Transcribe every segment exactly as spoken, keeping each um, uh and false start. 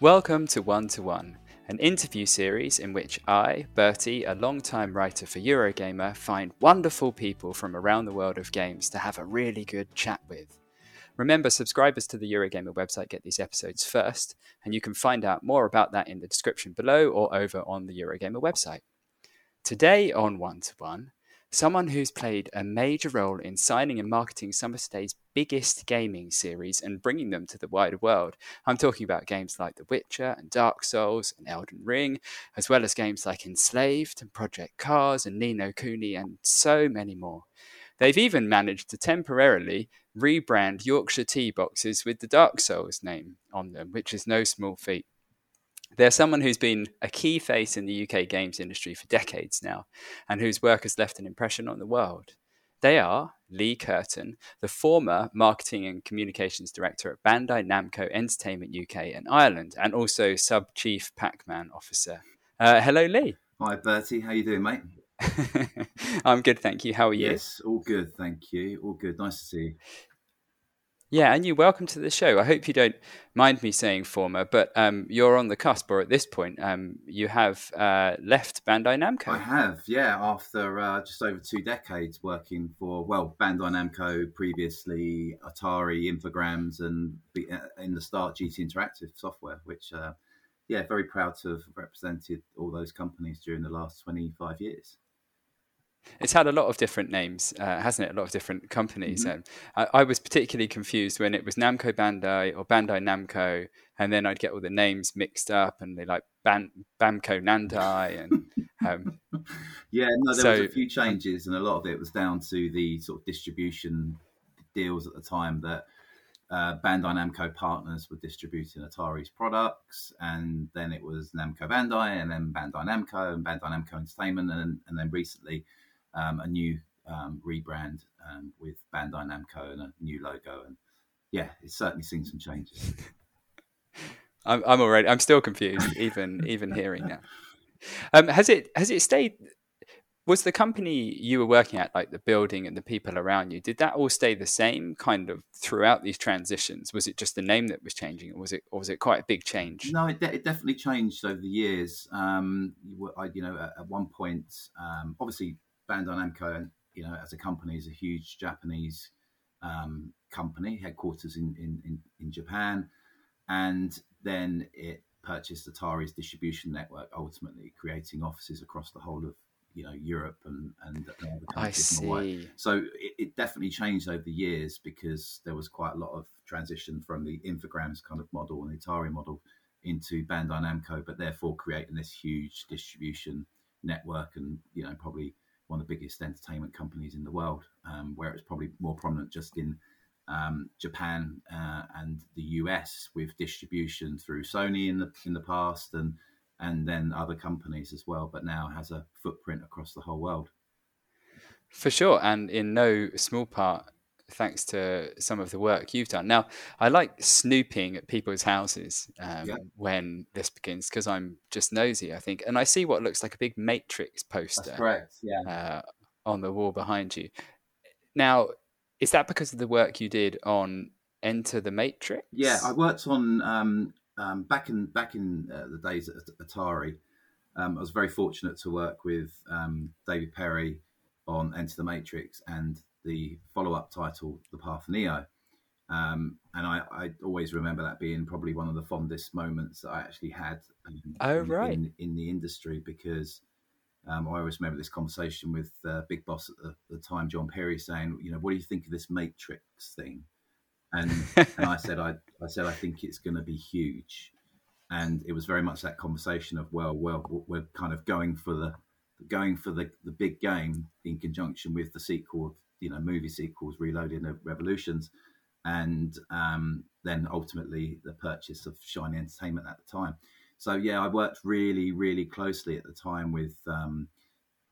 Welcome to One to One, an interview series in which I, Bertie, a long-time writer for Eurogamer, find wonderful people from around the world of games to have a really good chat with. Remember, subscribers to the Eurogamer website get these episodes first, and you can find out more about that in the description below or over on the Eurogamer website. Today on One to One, someone who's played a major role in signing and marketing some of today's biggest gaming series and bringing them to the wider world. I'm talking about games like The Witcher and Dark Souls and Elden Ring, as well as games like Enslaved and Project Cars and Ni no Kuni and so many more. They've even managed to temporarily rebrand Yorkshire tea boxes with the Dark Souls name on them, which is no small feat. They're someone who's been a key face in the U K games industry for decades now, and whose work has left an impression on the world. They are Lee Kirton, the former Marketing and Communications Director at Bandai Namco Entertainment U K and Ireland, and also Sub-Chief Pac-Man Officer. Uh, hello, Lee. Hi, Bertie. How you doing, mate? I'm good, thank you. How are you? Yes, all good, thank you. All good. Nice to see you. Yeah, and you're welcome to the show. I hope you don't mind me saying former, but um, you're on the cusp, or at this point, um, you have uh, left Bandai Namco. I have, yeah, after uh, just over two decades working for, well, Bandai Namco, previously Atari, Infogrames, and in the start, G T Interactive Software, which, uh, yeah, very proud to have represented all those companies during the last twenty-five years. It's had a lot of different names, uh, hasn't it? A lot of different companies. Mm-hmm. Um, I, I was particularly confused when it was Namco Bandai or Bandai Namco, and then I'd get all the names mixed up, and they like Ban- Bamco Nandai. And um, yeah, no, there so, was a few changes, and a lot of it was down to the sort of distribution deals at the time that uh, Bandai Namco partners were distributing Atari's products, and then it was Namco Bandai, and then Bandai Namco, and Bandai Namco Entertainment, and, and then recently. Um, a new um, rebrand um, with Bandai Namco and a new logo, and yeah, it's certainly seen some changes. I'm, I'm already, I'm still confused, even even hearing that. Um, has it has it stayed? Was the company you were working at, like the building and the people around you, did that all stay the same kind of throughout these transitions? Was it just the name that was changing, or was it, or was it quite a big change? No, it, de- it definitely changed over the years. Um, I, you know, at, at one point, um, obviously. Bandai Namco, you know, as a company, is a huge Japanese um, company, headquarters in, in, in, in Japan, and then it purchased Atari's distribution network, ultimately creating offices across the whole of, you know, Europe and and other countries. I see. So it, it definitely changed over the years because there was quite a lot of transition from the Infogrames kind of model and the Atari model into Bandai Namco, but therefore creating this huge distribution network and, you know, probably one of the biggest entertainment companies in the world, um, where it's probably more prominent just in um, Japan uh, and the U S, with distribution through Sony in the in the past, and and then other companies as well. But now has a footprint across the whole world. For sure, and in no small part thanks to some of the work you've done. Now, I like snooping at people's houses um, yeah. when this begins, because I'm just nosy, I think. And I see what looks like a big Matrix poster. That's correct. Yeah. Uh, on the wall behind you. Now, is that because of the work you did on Enter the Matrix? Yeah, I worked on, um, um, back in back in uh, the days at Atari, um, I was very fortunate to work with um, David Perry on Enter the Matrix and the follow-up title, The Path of Neo. Um, and I, I always remember that being probably one of the fondest moments that I actually had in, oh, right. in, in the industry, because um, I always remember this conversation with uh, Big Boss at the, the time, John Perry, saying, you know, what do you think of this Matrix thing? And and I said, I, I said, I think it's going to be huge. And it was very much that conversation of, well, well, we're kind of going for the, going for the, the big game in conjunction with the sequel of you know, movie sequels, Reloaded and Revolutions, and um, then ultimately the purchase of Shiny Entertainment at the time. So yeah, I worked really, really closely at the time with um,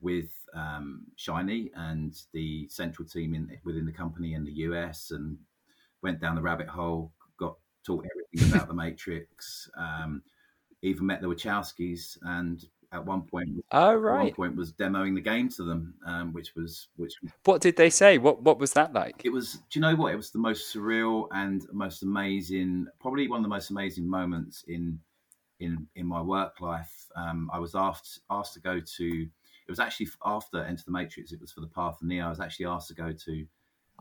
with um, Shiny and the central team in, within the company in the U S, and went down the rabbit hole, got taught everything about the Matrix, um, even met the Wachowskis, and at one point, oh, right. at one point was demoing the game to them, um, which was which. What did they say? What what was that like? It was. Do you know what? It was the most surreal and most amazing, probably one of the most amazing moments in in in my work life. Um, I was asked asked to go to. It was actually after Enter the Matrix. It was for The Path of Neo. I was actually asked to go to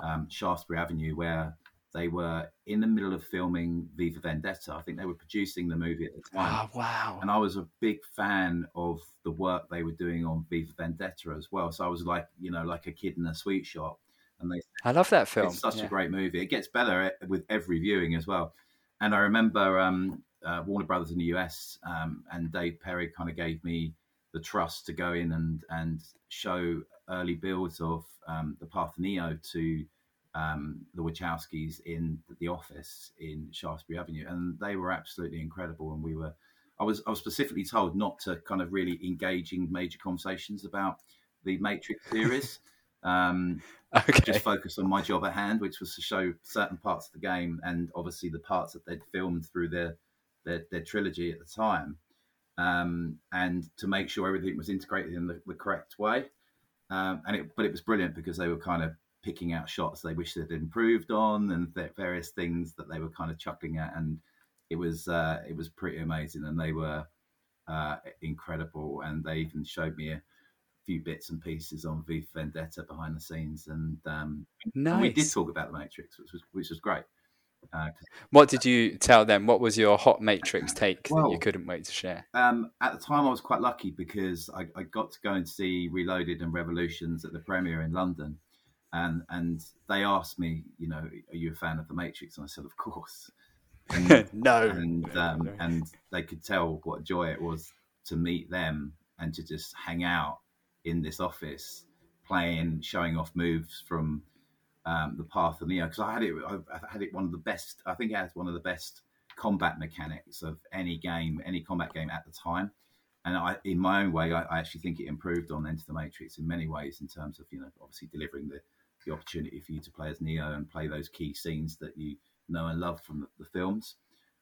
um, Shaftesbury Avenue, where they were in the middle of filming V for Vendetta. I think they were producing the movie at the time. Oh, wow. And I was a big fan of the work they were doing on V for Vendetta as well. So I was like, you know, like a kid in a sweet shop. And they said, I love that film. It's such yeah. a great movie. It gets better with every viewing as well. And I remember um, uh, Warner Brothers in the U S um, and Dave Perry kind of gave me the trust to go in and, and show early builds of um, The Path of Neo to Um, the Wachowskis in the office in Shaftesbury Avenue, and they were absolutely incredible. And we were, I was, I was specifically told not to kind of really engage in major conversations about the Matrix series. Um, okay. Just focus on my job at hand, which was to show certain parts of the game, and obviously the parts that they'd filmed through their their, their trilogy at the time, um, and to make sure everything was integrated in the, the correct way. Um, and it, but it was brilliant because they were kind of picking out shots they wish they'd improved on and th- various things that they were kind of chuckling at. And it was, uh, it was pretty amazing, and they were uh, incredible. And they even showed me a few bits and pieces on V for Vendetta behind the scenes. And, um, nice. and we did talk about the Matrix, which was, which was great. Uh, what did you tell them? What was your hot Matrix take well, that you couldn't wait to share? Um, at the time I was quite lucky because I, I got to go and see Reloaded and Revolutions at the premiere in London. And and they asked me, you know, are you a fan of The Matrix? And I said, of course. And, no. And um, and they could tell what joy it was to meet them and to just hang out in this office, playing, showing off moves from um, The Path of Neo. Because I had it, I had it one of the best. I think it had one of the best combat mechanics of any game, any combat game at the time. And I, in my own way, I, I actually think it improved on Enter the Matrix in many ways in terms of, you know, obviously delivering the. the opportunity for you to play as Neo and play those key scenes that you know and love from the, the films.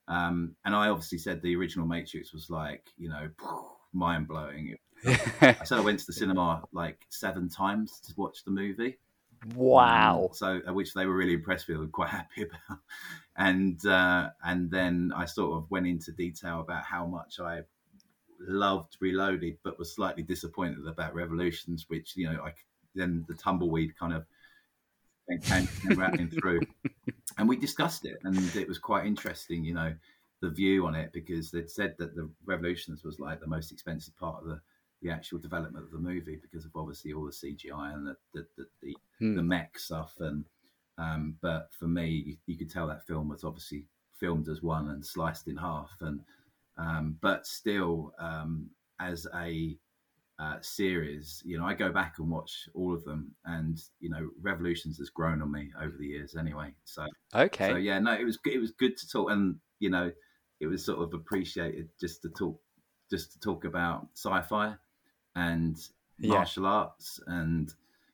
Um, and I obviously said the original Matrix was like, you know, mind-blowing. I said I went to the cinema like seven times to watch the movie. Wow. Um, so, which they were really impressed with and quite happy about. And, uh, and then I sort of went into detail about how much I loved Reloaded, but was slightly disappointed about Revolutions, which, you know, I then the tumbleweed kind of, and came rattling through, and we discussed it, and it was quite interesting, you know, the view on it, because they'd said that the Revolutions was like the most expensive part of the, the actual development of the movie because of obviously all the C G I and the the the, the, hmm. the mech stuff, and um, but for me, you, you could tell that film was obviously filmed as one and sliced in half, and um, but still um, as a Uh, series, you know, I go back and watch all of them, and you know, Revolutions has grown on me over the years, anyway. So okay, so yeah, no, it was it was good to talk, and you know, it was sort of appreciated just to talk, just to talk about sci-fi and yeah. martial arts and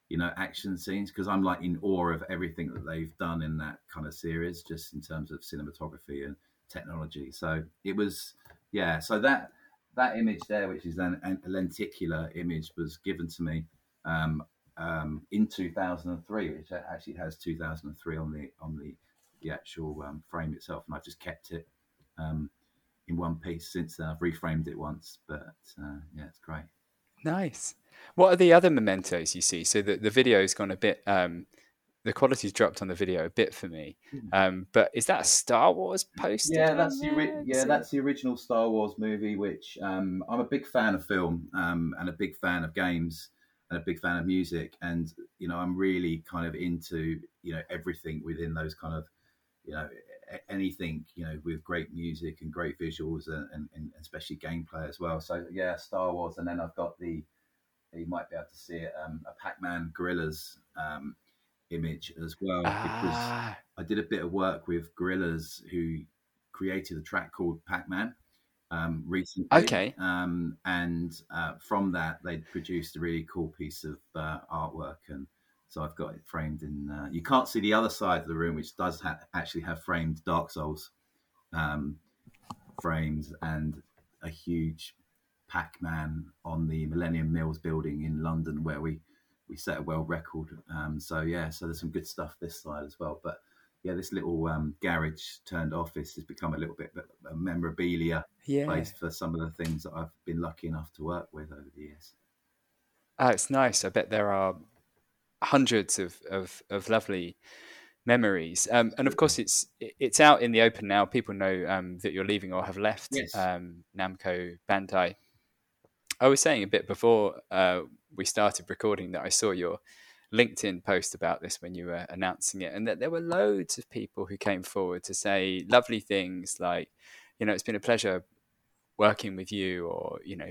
you know, action scenes, because I'm like in awe of everything that they've done in that kind of series, just in terms of cinematography and technology. So it was, yeah, so that. That image there, which is then a lenticular image, was given to me um, um, in two thousand three. Which actually has two thousand three on the on the, the actual um, frame itself, and I've just kept it um, in one piece since then. I've reframed it once, but uh, yeah, it's great. Nice. What are the other mementos you see? So the the video's gone a bit. Um, the quality's dropped on the video a bit for me, um, but is that a Star Wars poster? Yeah, that's the ori- yeah, that's the original Star Wars movie, which um, I'm a big fan of film um, and a big fan of games and a big fan of music. And, you know, I'm really kind of into, you know, everything within those kind of, you know, anything, you know, with great music and great visuals and, and, and especially gameplay as well. So, yeah, Star Wars. And then I've got the, you might be able to see it, um, a Pac-Man Gorillaz um image as well, ah. because I did a bit of work with Gorillaz, who created a track called Pac-Man um, recently. Okay. Um, and uh, from that, they produced a really cool piece of uh, artwork, and so I've got it framed in. Uh, you can't see the other side of the room, which does ha- actually have framed Dark Souls um, frames and a huge Pac-Man on the Millennium Mills building in London, where we. We set a world record. Um, so, yeah, so there's some good stuff this side as well. But, yeah, this little um, garage turned office has become a little bit a memorabilia yeah. place for some of the things that I've been lucky enough to work with over the years. Oh, it's nice. I bet there are hundreds of, of, of lovely memories. Um, and, of course, it's it's out in the open now. People know um, that you're leaving or have left yes. um, Namco Bandai. I was saying a bit before uh, we started recording that I saw your LinkedIn post about this when you were announcing it, and that there were loads of people who came forward to say lovely things like, you know, it's been a pleasure working with you, or, you know,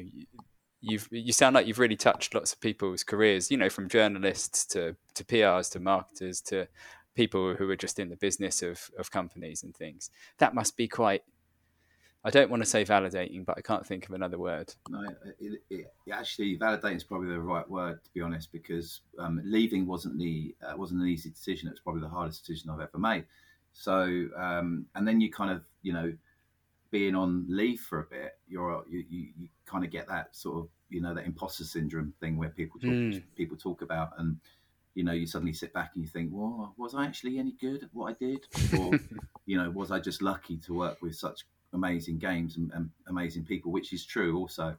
you've you sound like you've really touched lots of people's careers, you know, from journalists to, to P Rs to marketers to people who are just in the business of, of companies and things. That must be quite... I don't want to say validating, but I can't think of another word. No, it, it, it actually, validating is probably the right word, to be honest, because um, leaving wasn't the uh, wasn't an easy decision. It was probably the hardest decision I've ever made. So, um, and then you kind of, you know, being on leave for a bit, you're you, you, you kind of get that sort of, you know, that imposter syndrome thing where people talk, mm. people talk about, and you know, you suddenly sit back and you think, well, was I actually any good at what I did, or you know, was I just lucky to work with such amazing games and, and amazing people, which is true also.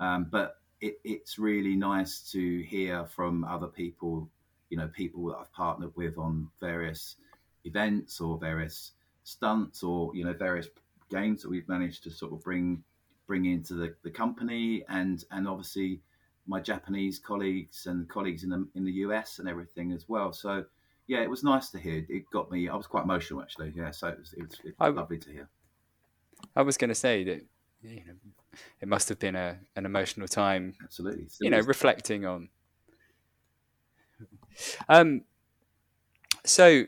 Um, but it, it's really nice to hear from other people, you know, people that I've partnered with on various events or various stunts or, you know, various games that we've managed to sort of bring bring into the, the company. And, and obviously my Japanese colleagues and colleagues in the, in the U S and everything as well. So, yeah, it was nice to hear. It got me, I was quite emotional actually. Yeah, so it was, it was, it was I, lovely to hear. I was going to say that, you know, it must have been a an emotional time. Absolutely, Still you know, is. reflecting on. Um. So,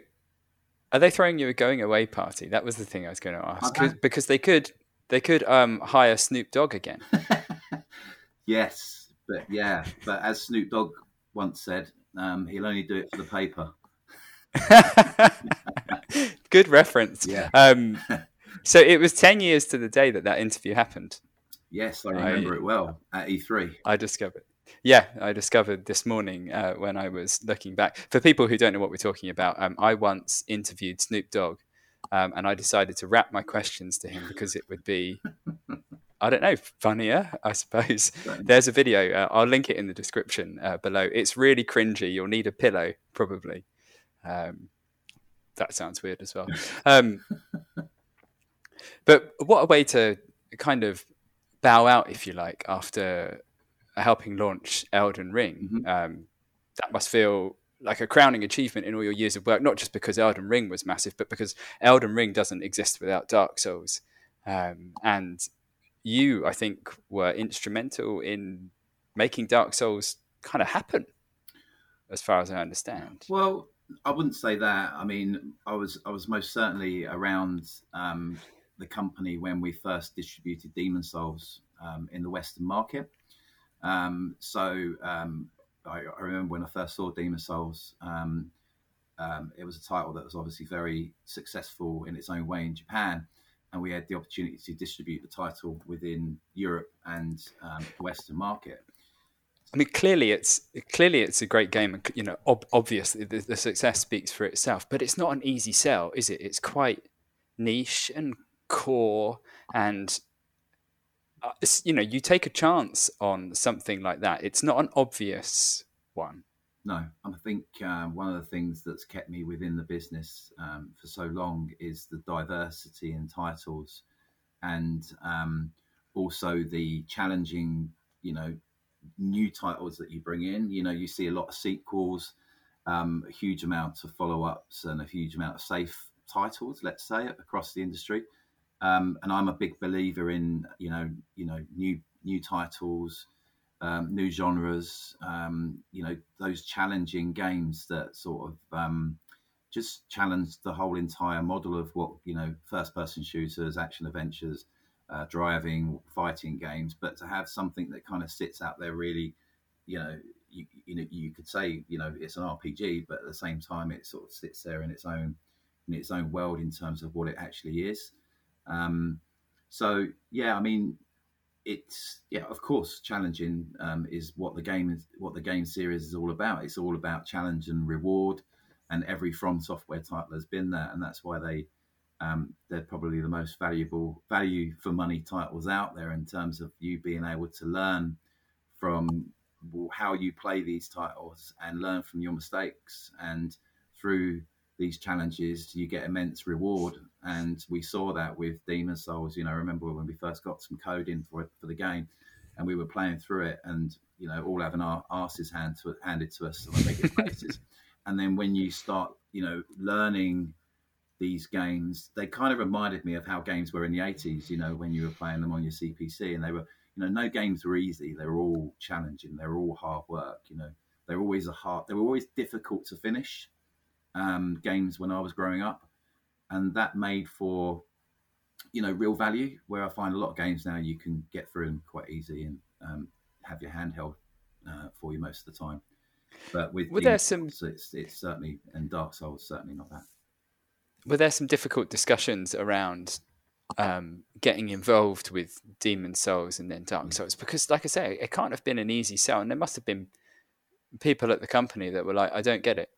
are they throwing you a going away party? That was the thing I was going to ask, okay. because they could they could um, hire Snoop Dogg again. Yes, but yeah, but as Snoop Dogg once said, um, he'll only do it for the paper. Good reference. Yeah. Um, So it was ten years to the day that that interview happened. Yes, I remember I, it well at E three. I discovered. Yeah, I discovered this morning uh, when I was looking back. For people who don't know what we're talking about, um, I once interviewed Snoop Dogg um, and I decided to wrap my questions to him because it would be, I don't know, funnier, I suppose. Right. There's a video. Uh, I'll link it in the description uh, below. It's really cringy. You'll need a pillow, probably. Um, that sounds weird as well. Um But what a way to kind of bow out, if you like, after helping launch Elden Ring. Mm-hmm. Um, that must feel like a crowning achievement in all your years of work, not just because Elden Ring was massive, but because Elden Ring doesn't exist without Dark Souls. Um, and you, I think, were instrumental in making Dark Souls kind of happen, as far as I understand. Well, I wouldn't say that. I mean, I was I was most certainly around... Um, the company when we first distributed Demon's Souls um, in the Western market. Um, so um, I, I remember when I first saw Demon's Souls, um, um, it was a title that was obviously very successful in its own way in Japan. And we had the opportunity to distribute the title within Europe and um, the Western market. I mean, clearly it's clearly it's a great game. And, you know, ob- obviously the, the success speaks for itself, but it's not an easy sell, is it? It's quite niche and core, and uh, you know, you take a chance on something like that. It's not an obvious one. No, I think uh, one of the things that's kept me within the business um, for so long is the diversity in titles, and um, also the challenging, you know, new titles that you bring in. You know, you see a lot of sequels, um, a huge amount of follow-ups, and a huge amount of safe titles, let's say, across the industry. Um, and I'm a big believer in, you know, you know, new new titles, um, new genres, um, you know, those challenging games that sort of um, just challenged the whole entire model of what, you know, first-person shooters, action adventures, uh, driving, fighting games, but to have something that kind of sits out there really, you know, you, you know, you could say, you know, it's an R P G, but at the same time, it sort of sits there in its own in its own world in terms of what it actually is. Um, so, yeah, I mean, it's, yeah, of course, challenging um, is what the game is, what the game series is all about. It's all about challenge and reward, and every From Software title has been there, and that's why they um, they're probably the most valuable value for money titles out there in terms of you being able to learn from how you play these titles and learn from your mistakes, and through these challenges you get immense reward. And we saw that with Demon's Souls. You know, I remember when we first got some code in for it, for the game, and we were playing through it, and you know, all having our asses hand to, handed to us on the biggest basis. And then when you start, you know, learning these games, they kind of reminded me of how games were in the eighties. You know, when you were playing them on your C P C, and they were, you know, no games were easy. They were all challenging. They were all hard work. You know, they were always a hard. They were always difficult to finish. Um, games when I was growing up, and that made for, you know, real value, where I find a lot of games now you can get through them quite easy and um, have your handheld uh, for you most of the time. But with were there some it's, it's certainly, and Dark Souls certainly not that. Were there some difficult discussions around um, getting involved with Demon's Souls and then Dark Souls? Because like I say, it can't have been an easy sell, and there must have been people at the company that were like, I don't get it.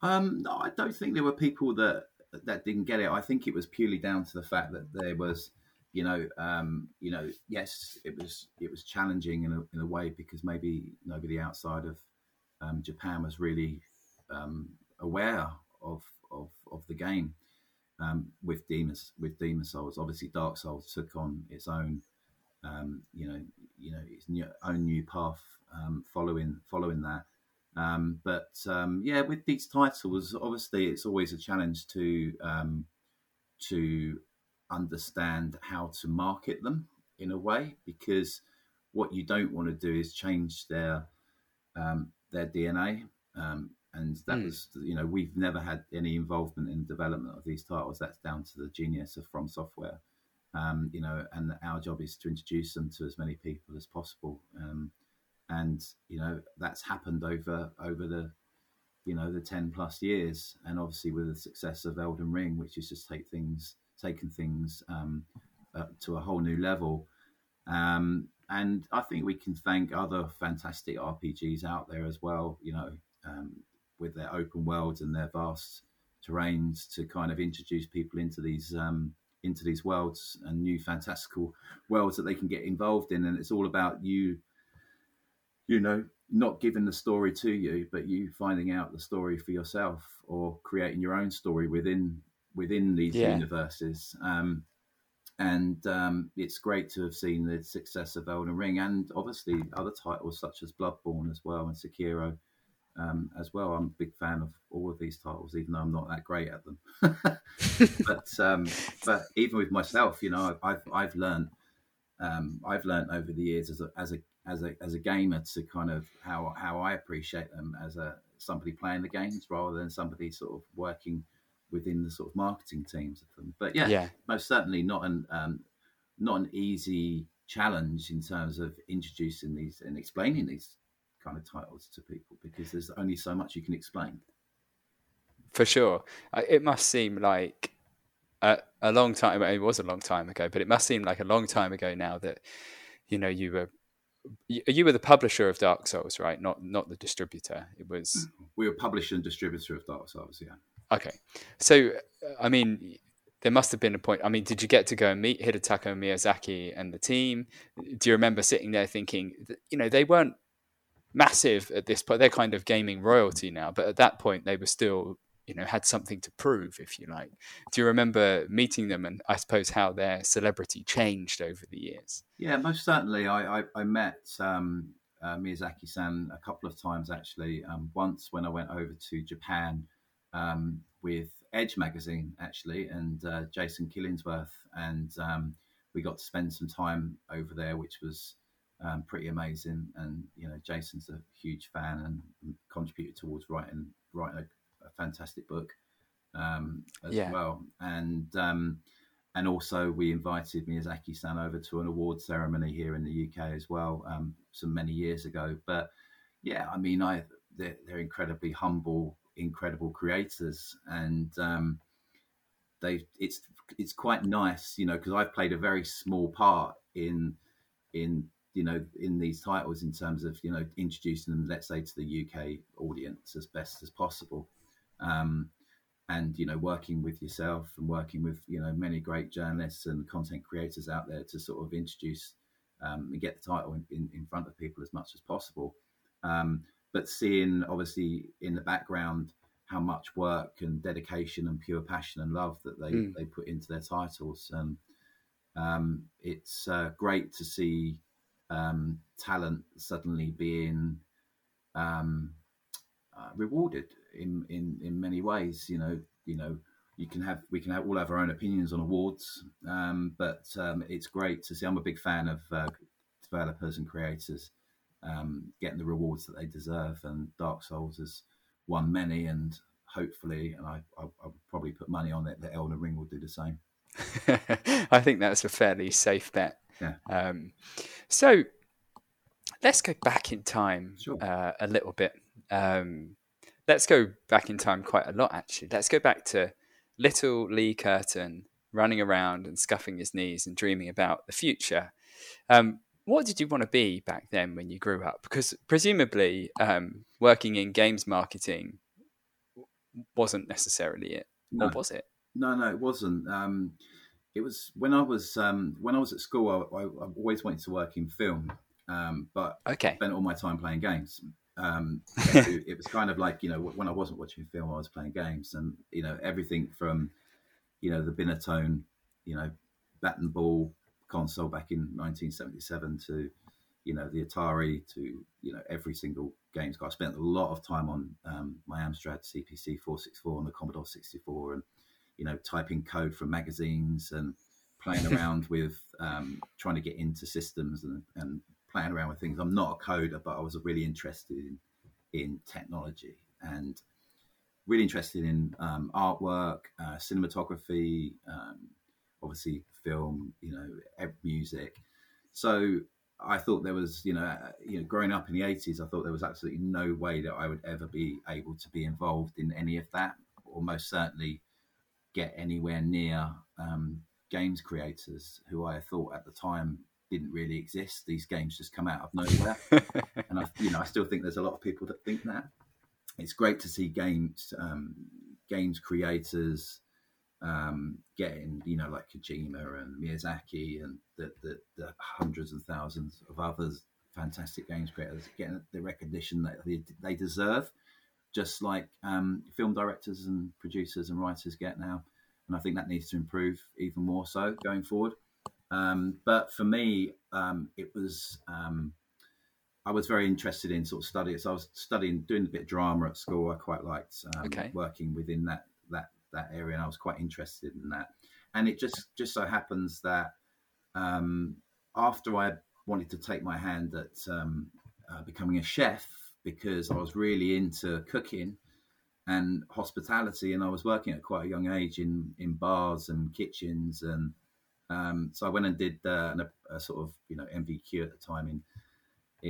Um, no, I don't think there were people that that didn't get it. I think it was purely down to the fact that there was, you know, um, you know, yes, it was it was challenging in a, in a way, because maybe nobody outside of um, Japan was really um, aware of, of of the game um, with Demon's with Demon's Souls. Obviously, Dark Souls took on its own, um, you know, you know, its new, own new path um, following following that. Um, but um, yeah, with these titles, obviously, it's always a challenge to um, to understand how to market them in a way, because what you don't want to do is change their um, their D N A. Um, and that mm. was, you know, we've never had any involvement in the development of these titles. That's down to the genius of From Software, um, you know. And our job is to introduce them to as many people as possible. Um, And, you know, that's happened over over the, you know, the ten plus years. And obviously with the success of Elden Ring, which has just take things, taken things um, uh, to a whole new level. Um, and I think we can thank other fantastic R P Gs out there as well, you know, um, with their open worlds and their vast terrains to kind of introduce people into these um into these worlds and new fantastical worlds that they can get involved in. And it's all about you. You know, not giving the story to you, but you finding out the story for yourself, or creating your own story within within these yeah. universes. Um, and um, it's great to have seen the success of Elden Ring, and obviously other titles such as Bloodborne as well, and Sekiro um, as well. I'm a big fan of all of these titles, even though I'm not that great at them. but um, but even with myself, you know, I've I've learned um, I've learned over the years as a as a as a as a gamer to kind of how how I appreciate them as a somebody playing the games rather than somebody sort of working within the sort of marketing teams of them. But yeah, yeah. most certainly not an um, not an easy challenge in terms of introducing these and explaining these kind of titles to people, because there's only so much you can explain. For sure. It must seem like a, a long time, it was a long time ago, but it must seem like a long time ago now that, you know, you were You were the publisher of Dark Souls, right? Not not the distributor. It was we were publisher and distributor of Dark Souls, yeah. Okay, so I mean, there must have been a point. I mean, did you get to go and meet Hidataka Miyazaki and the team? Do you remember sitting there thinking, you know, they weren't massive at this point. They're kind of gaming royalty now, but at that point, they were still, you know, had something to prove, if you like. Do you remember meeting them, and I suppose how their celebrity changed over the years? Yeah, most certainly. I I, I met um, uh, Miyazaki-san a couple of times, actually. Um, once when I went over to Japan um, with Edge magazine, actually, and uh, Jason Killingsworth, and um, we got to spend some time over there, which was um, pretty amazing. And, you know, Jason's a huge fan and contributed towards writing, writing a, a fantastic book um, as yeah. well. And, um, and also we invited Miyazaki-san over to an award ceremony here in the U K as well, um, some many years ago. But yeah, I mean, I, they're, they're incredibly humble, incredible creators. And, um, They've, it's it's quite nice, you know, because I've played a very small part in in you know in these titles in terms of you know introducing them, let's say, to the U K audience as best as possible, um, and you know working with yourself and working with you know many great journalists and content creators out there to sort of introduce um, and get the title in, in, in front of people as much as possible, um, but seeing obviously in the background how much work and dedication and pure passion and love that they, mm. they put into their titles. And um, it's uh, great to see um, talent suddenly being um, uh, rewarded in, in, in many ways. You know, you know, you can have, we can have all have our own opinions on awards, um, but um, it's great to see. I'm a big fan of uh, developers and creators um, getting the rewards that they deserve, and Dark Souls is, won many, and hopefully, and I, I, I would probably put money on it that Elden Ring will do the same. I think that's a fairly safe bet. Yeah. Um, so let's go back in time sure. uh, a little bit. Um, let's go back in time quite a lot, actually. Let's go back to little Lee Kirton running around and scuffing his knees and dreaming about the future. Um, What did you want to be back then when you grew up? Because presumably um, working in games marketing wasn't necessarily it, no. or was it? No, no, it wasn't. Um, it was when I was um, when I was at school. I, I, I always wanted to work in film, um, but okay. I spent all my time playing games. Um, so it was kind of like you know when I wasn't watching film, I was playing games, and you know everything from you know the Binatone, you know, bat and ball console back in nineteen seventy-seven to you know the Atari to you know every single games guy. I spent a lot of time on um, my Amstrad C P C four sixty-four and the Commodore sixty-four, and you know typing code from magazines and playing around with um, trying to get into systems and, and playing around with things. I'm not a coder, but I was really interested in, in technology and really interested in um, artwork, uh, cinematography, um, obviously film, you know, music. So I thought there was, you know, you know, growing up in the eighties, I thought there was absolutely no way that I would ever be able to be involved in any of that, or most certainly get anywhere near um, games creators who I thought at the time didn't really exist. These games just come out of nowhere. And, I, you know, I still think there's a lot of people that think that. It's great to see games, um, games creators, um getting you know like Kojima and Miyazaki and the, the the hundreds and thousands of others fantastic games creators getting the recognition that they, they deserve, just like um film directors and producers and writers get now. And I think that needs to improve even more so going forward, um but for me um it was um I was very interested in sort of studies. I was studying doing a bit of drama at school. I quite liked um, okay. working within that that that area, and I was quite interested in that. And it just just so happens that um after I wanted to take my hand at um uh, becoming a chef, because I was really into cooking and hospitality, and I was working at quite a young age in in bars and kitchens. And um so I went and did uh, a, a sort of you know M V Q at the time in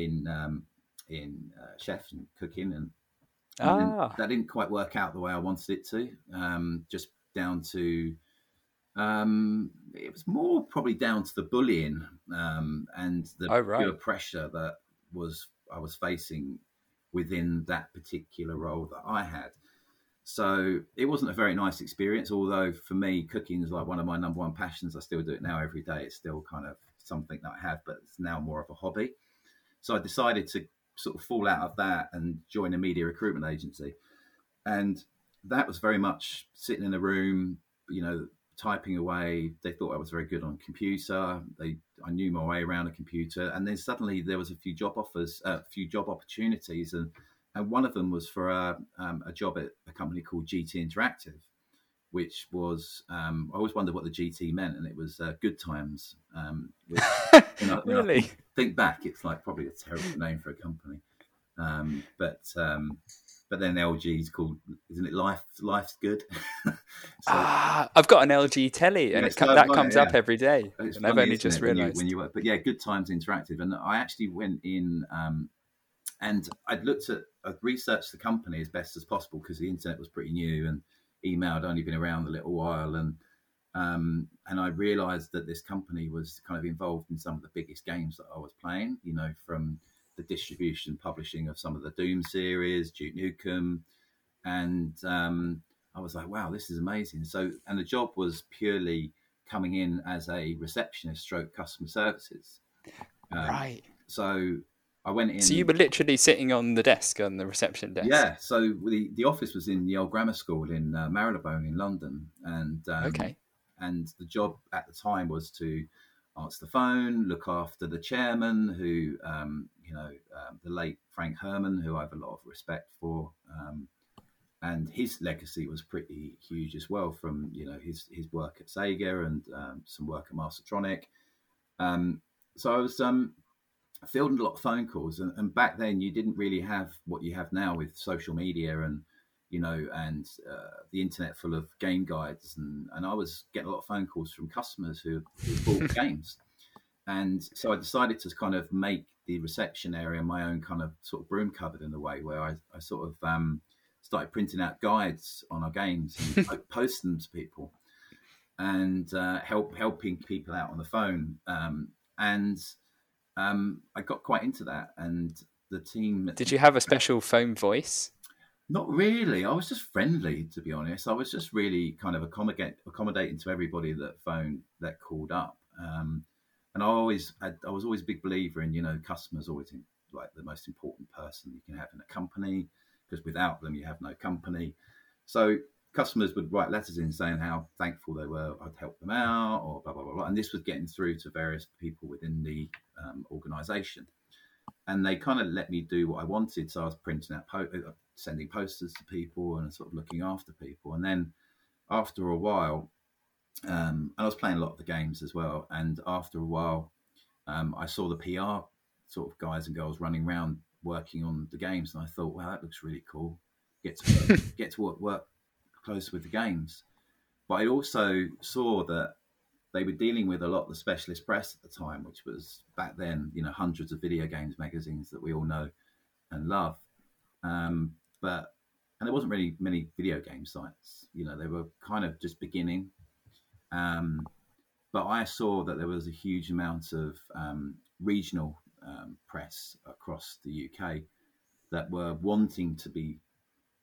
in um in uh, chef and cooking, and Ah. that didn't quite work out the way I wanted it to, um, just down to, um, it was more probably down to the bullying um, and the oh, right. pure pressure that was I was facing within that particular role that I had. So it wasn't a very nice experience, although for me, cooking is like one of my number one passions. I still do it now every day. It's still kind of something that I have, but it's now more of a hobby. So I decided to sort of fall out of that and join a media recruitment agency. And that was very much sitting in a room, you know, typing away. They thought I was very good on a computer. They, I knew my way around a computer. And then suddenly there was a few job offers, a uh, few job opportunities. And, and one of them was for a, um, a job at a company called G T Interactive, which was, um, I always wondered what the G T meant, and it was uh, Good Times. Um, which, you know, really? You know, think back, it's like probably a terrible name for a company. Um, but um, but then L G's called, isn't it Life? Life's Good. so, ah, I've got an L G telly, and yeah, it com- so that comes yeah. up every day. It's and funny, I've only just realised. When you, when you but yeah, Good Times Interactive, and I actually went in um, and I'd looked at, I'd researched the company as best as possible because the internet was pretty new and email had only been around a little while, and um, and I realised that this company was kind of involved in some of the biggest games that I was playing. You know, from the distribution, publishing of some of the Doom series, Duke Nukem, and um, I was like, wow, this is amazing. So, and the job was purely coming in as a receptionist stroke customer services. Um, right. So I went in. So you were literally sitting on the desk, on the reception desk. Yeah. So the, the office was in the old grammar school in uh, Marylebone in London. And um, okay. And the job at the time was to answer the phone, look after the chairman, who, um, you know, um, the late Frank Herman, who I have a lot of respect for. Um, and his legacy was pretty huge as well from, you know, his, his work at Sega and um, some work at Mastertronic. Um, so I was... Um, I fielded a lot of phone calls, and, and back then you didn't really have what you have now with social media and, you know, and uh, the internet full of game guides. And, and I was getting a lot of phone calls from customers who, who bought games. And so I decided to kind of make the reception area my own kind of sort of broom cupboard in a way, where I, I sort of um, started printing out guides on our games and posting them to people and uh, help helping people out on the phone. Um, and... Um, I got quite into that, and the team... Did you have a special phone voice? Not really. I was just friendly, to be honest. I was just really kind of accommodate, accommodating to everybody that phone that called up. Um, and I always, I, I was always a big believer in, you know, customers always in, like the most important person you can have in a company, because without them, you have no company. So customers would write letters in saying how thankful they were I'd helped them out, or blah, blah, blah, blah. And this was getting through to various people within the um, organisation. And they kind of let me do what I wanted. So I was printing out, po- uh, sending posters to people and sort of looking after people. And then after a while, um, and I was playing a lot of the games as well. And after a while, um, I saw the P R sort of guys and girls running around working on the games. And I thought, wow, that looks really cool. Get to work, get to work, work. close with the games. But I also saw that they were dealing with a lot of the specialist press at the time, which was back then, you know, hundreds of video games magazines that we all know and love. Um, but, and there wasn't really many video game sites, you know, they were kind of just beginning. Um, but I saw that there was a huge amount of um, regional um, press across the U K that were wanting to be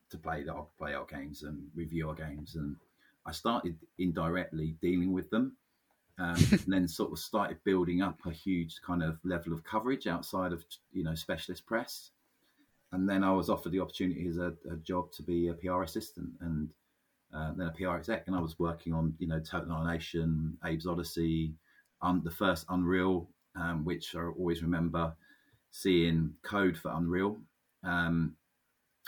to play our, play our games and review our games. And I started indirectly dealing with them um, and then sort of started building up a huge kind of level of coverage outside of, you know, specialist press. And then I was offered the opportunity as a, a job to be a P R assistant and uh, then a P R exec. And I was working on, you know, Total Annihilation, Abe's Odyssey, um, the first Unreal, um, which I always remember seeing code for Unreal. Um,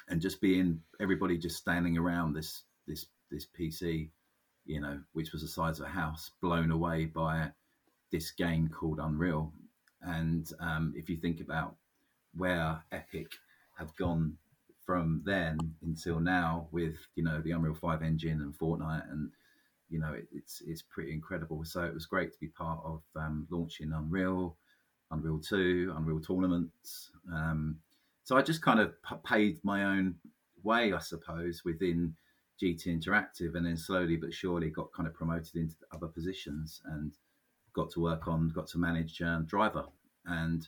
And just being everybody just standing around this this this P C, you know, which was the size of a house, blown away by this game called Unreal. And um, if you think about where Epic have gone from then until now, with you know the Unreal five engine and Fortnite, and you know it, it's it's pretty incredible. So it was great to be part of um, launching Unreal, Unreal two, Unreal Tournaments. Um, So I just kind of paid my own way, I suppose, within G T Interactive, and then slowly but surely got kind of promoted into other positions and got to work on, got to manage um, Driver. And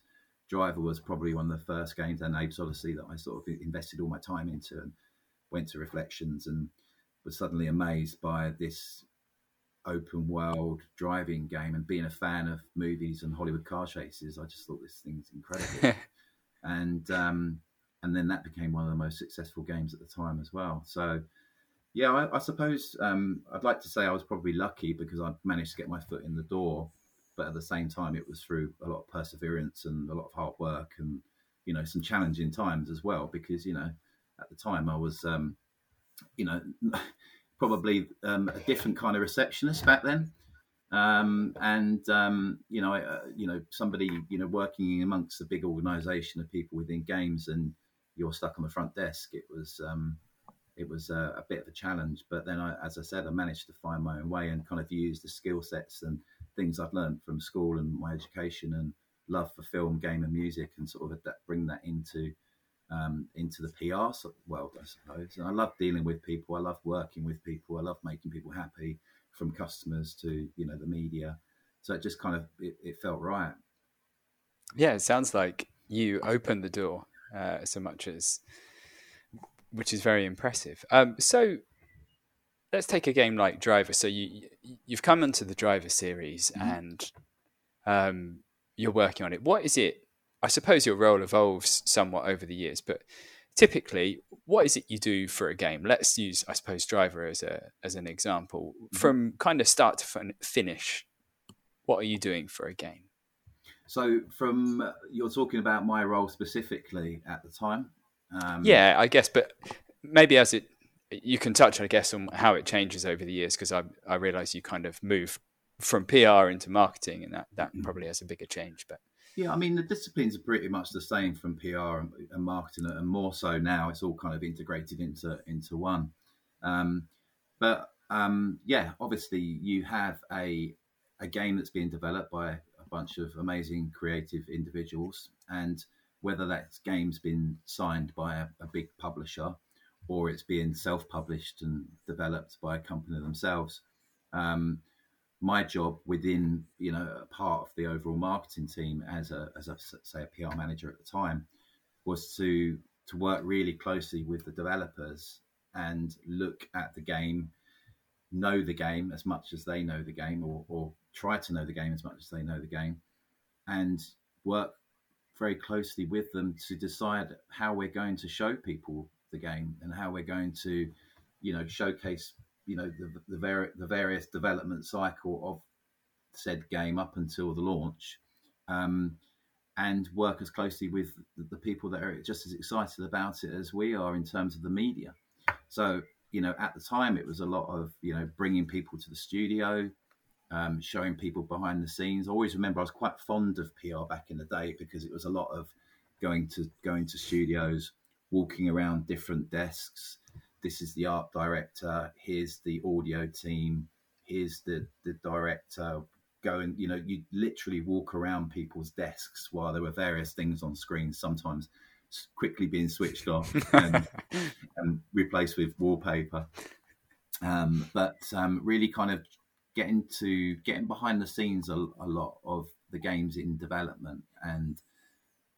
Driver was probably one of the first games, and Abe's Odyssey, that I sort of invested all my time into, and went to Reflections and was suddenly amazed by this open world driving game. And being a fan of movies and Hollywood car chases, I just thought this thing's incredible. And um, and then that became one of the most successful games at the time as well. So, yeah, I, I suppose um, I'd like to say I was probably lucky because I managed to get my foot in the door. But at the same time, it was through a lot of perseverance and a lot of hard work and, you know, some challenging times as well. Because, you know, at the time I was, um, you know, probably um, a different kind of receptionist back then. Um, and, um, you know, uh, you know, somebody, you know, working amongst a big organization of people within games, and you're stuck on the front desk. It was, um, it was a, a bit of a challenge, but then I, as I said, I managed to find my own way and kind of use the skill sets and things I've learned from school and my education and love for film, game and music, and sort of adapt, bring that into, um, into the P R world, I suppose. And I love dealing with people. I love working with people. I love making people happy, from customers to, you know, the media. So it just kind of, it, it felt right. Yeah, it sounds like you opened the door uh, so much as, which is very impressive. Um, so let's take a game like Driver. So you, you've come into the Driver series, mm-hmm. and um, you're working on it. What is it? I suppose your role evolves somewhat over the years, but typically, what is it you do for a game? Let's use, I suppose, Driver as a as an example. From kind of start to fin- finish, what are you doing for a game? So, from uh, you're talking about my role specifically at the time. Um, yeah, I guess, but maybe as it, you can touch, I guess, on how it changes over the years, because I I realise you kind of move from P R into marketing, and that that mm-hmm. probably has a bigger change, but. Yeah, I mean, the disciplines are pretty much the same from P R and, and marketing, and more so now. It's all kind of integrated into into one. Um, but um, yeah, obviously you have a a game that's being developed by a bunch of amazing creative individuals, and whether that game's been signed by a, a big publisher or it's being self-published and developed by a company themselves. Um, my job within, you know, part of the overall marketing team as a, as a, say, a P R manager at the time was to, to work really closely with the developers and look at the game, know the game as much as they know the game, or, or try to know the game as much as they know the game, and work very closely with them to decide how we're going to show people the game and how we're going to, you know, showcase, you know, the the, ver- the various development cycle of said game up until the launch, um, and work as closely with the, the people that are just as excited about it as we are in terms of the media. So, you know, at the time it was a lot of, you know, bringing people to the studio, um, showing people behind the scenes. I always remember I was quite fond of P R back in the day because it was a lot of going to going to studios, walking around different desks. This is the art director, here's the audio team, here's the, the director. Go and, you know, you literally walk around people's desks while there were various things on screen, sometimes quickly being switched off and, and replaced with wallpaper. Um, but um, really kind of getting to getting behind the scenes a, a lot of the games in development. And,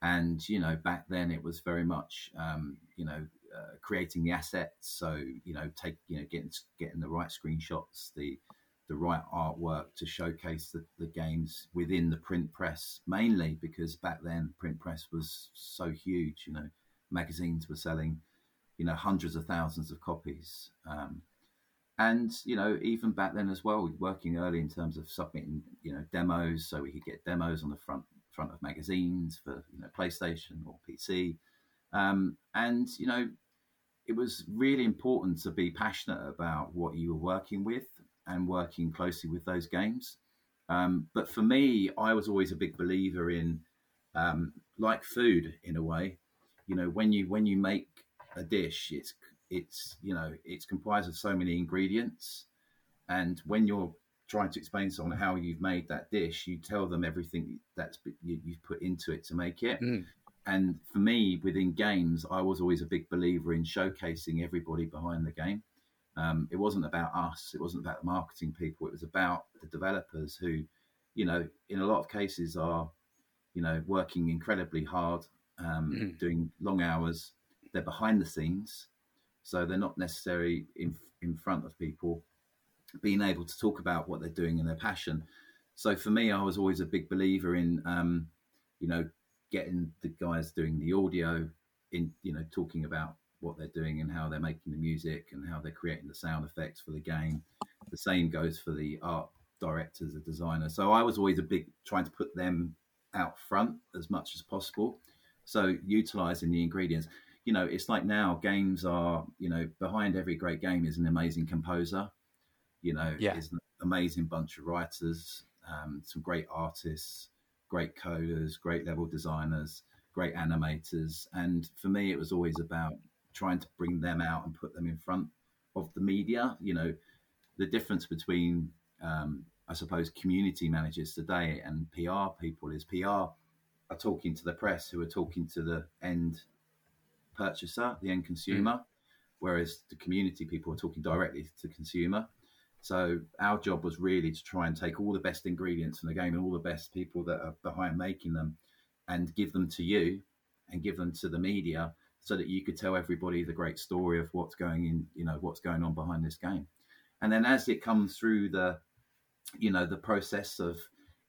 and you know, back then it was very much, um, you know, Uh, creating the assets, so you know, take you know, getting getting the right screenshots, the the right artwork to showcase the, the games within the print press, mainly because back then print press was so huge. You know, magazines were selling, you know, hundreds of thousands of copies, um, and you know, even back then as well, working early in terms of submitting, you know, demos, so we could get demos on the front front of magazines for, you know, PlayStation or P C. Um, and, you know, it was really important to be passionate about what you were working with and working closely with those games. Um, but for me, I was always a big believer in, um, like food in a way, you know, when you when you make a dish, it's, it's you know, it's comprised of so many ingredients. And when you're trying to explain to someone how you've made that dish, you tell them everything that's you, you've put into it to make it. Mm. And for me, within games, I was always a big believer in showcasing everybody behind the game. Um, it wasn't about us. It wasn't about the marketing people. It was about the developers who, you know, in a lot of cases are, you know, working incredibly hard, um, mm. doing long hours. They're behind the scenes, so they're not necessarily in, in front of people, being able to talk about what they're doing and their passion. So for me, I was always a big believer in, um, you know, getting the guys doing the audio in, you know, talking about what they're doing and how they're making the music and how they're creating the sound effects for the game. The same goes for the art directors, the designer. So I was always a big trying to put them out front as much as possible. So utilizing the ingredients, you know, it's like now games are, you know, behind every great game is an amazing composer, you know, yeah. is amazing bunch of writers, um, some great artists, great coders, great level designers, great animators. And for me, it was always about trying to bring them out and put them in front of the media. You know, the difference between, um, I suppose, community managers today and P R people is P R are talking to the press who are talking to the end purchaser, the end consumer, mm. whereas the community people are talking directly to the consumer. So our job was really to try and take all the best ingredients from the game and all the best people that are behind making them and give them to you and give them to the media so that you could tell everybody the great story of what's going in, you know, what's going on behind this game. And then as it comes through the, you know, the process of,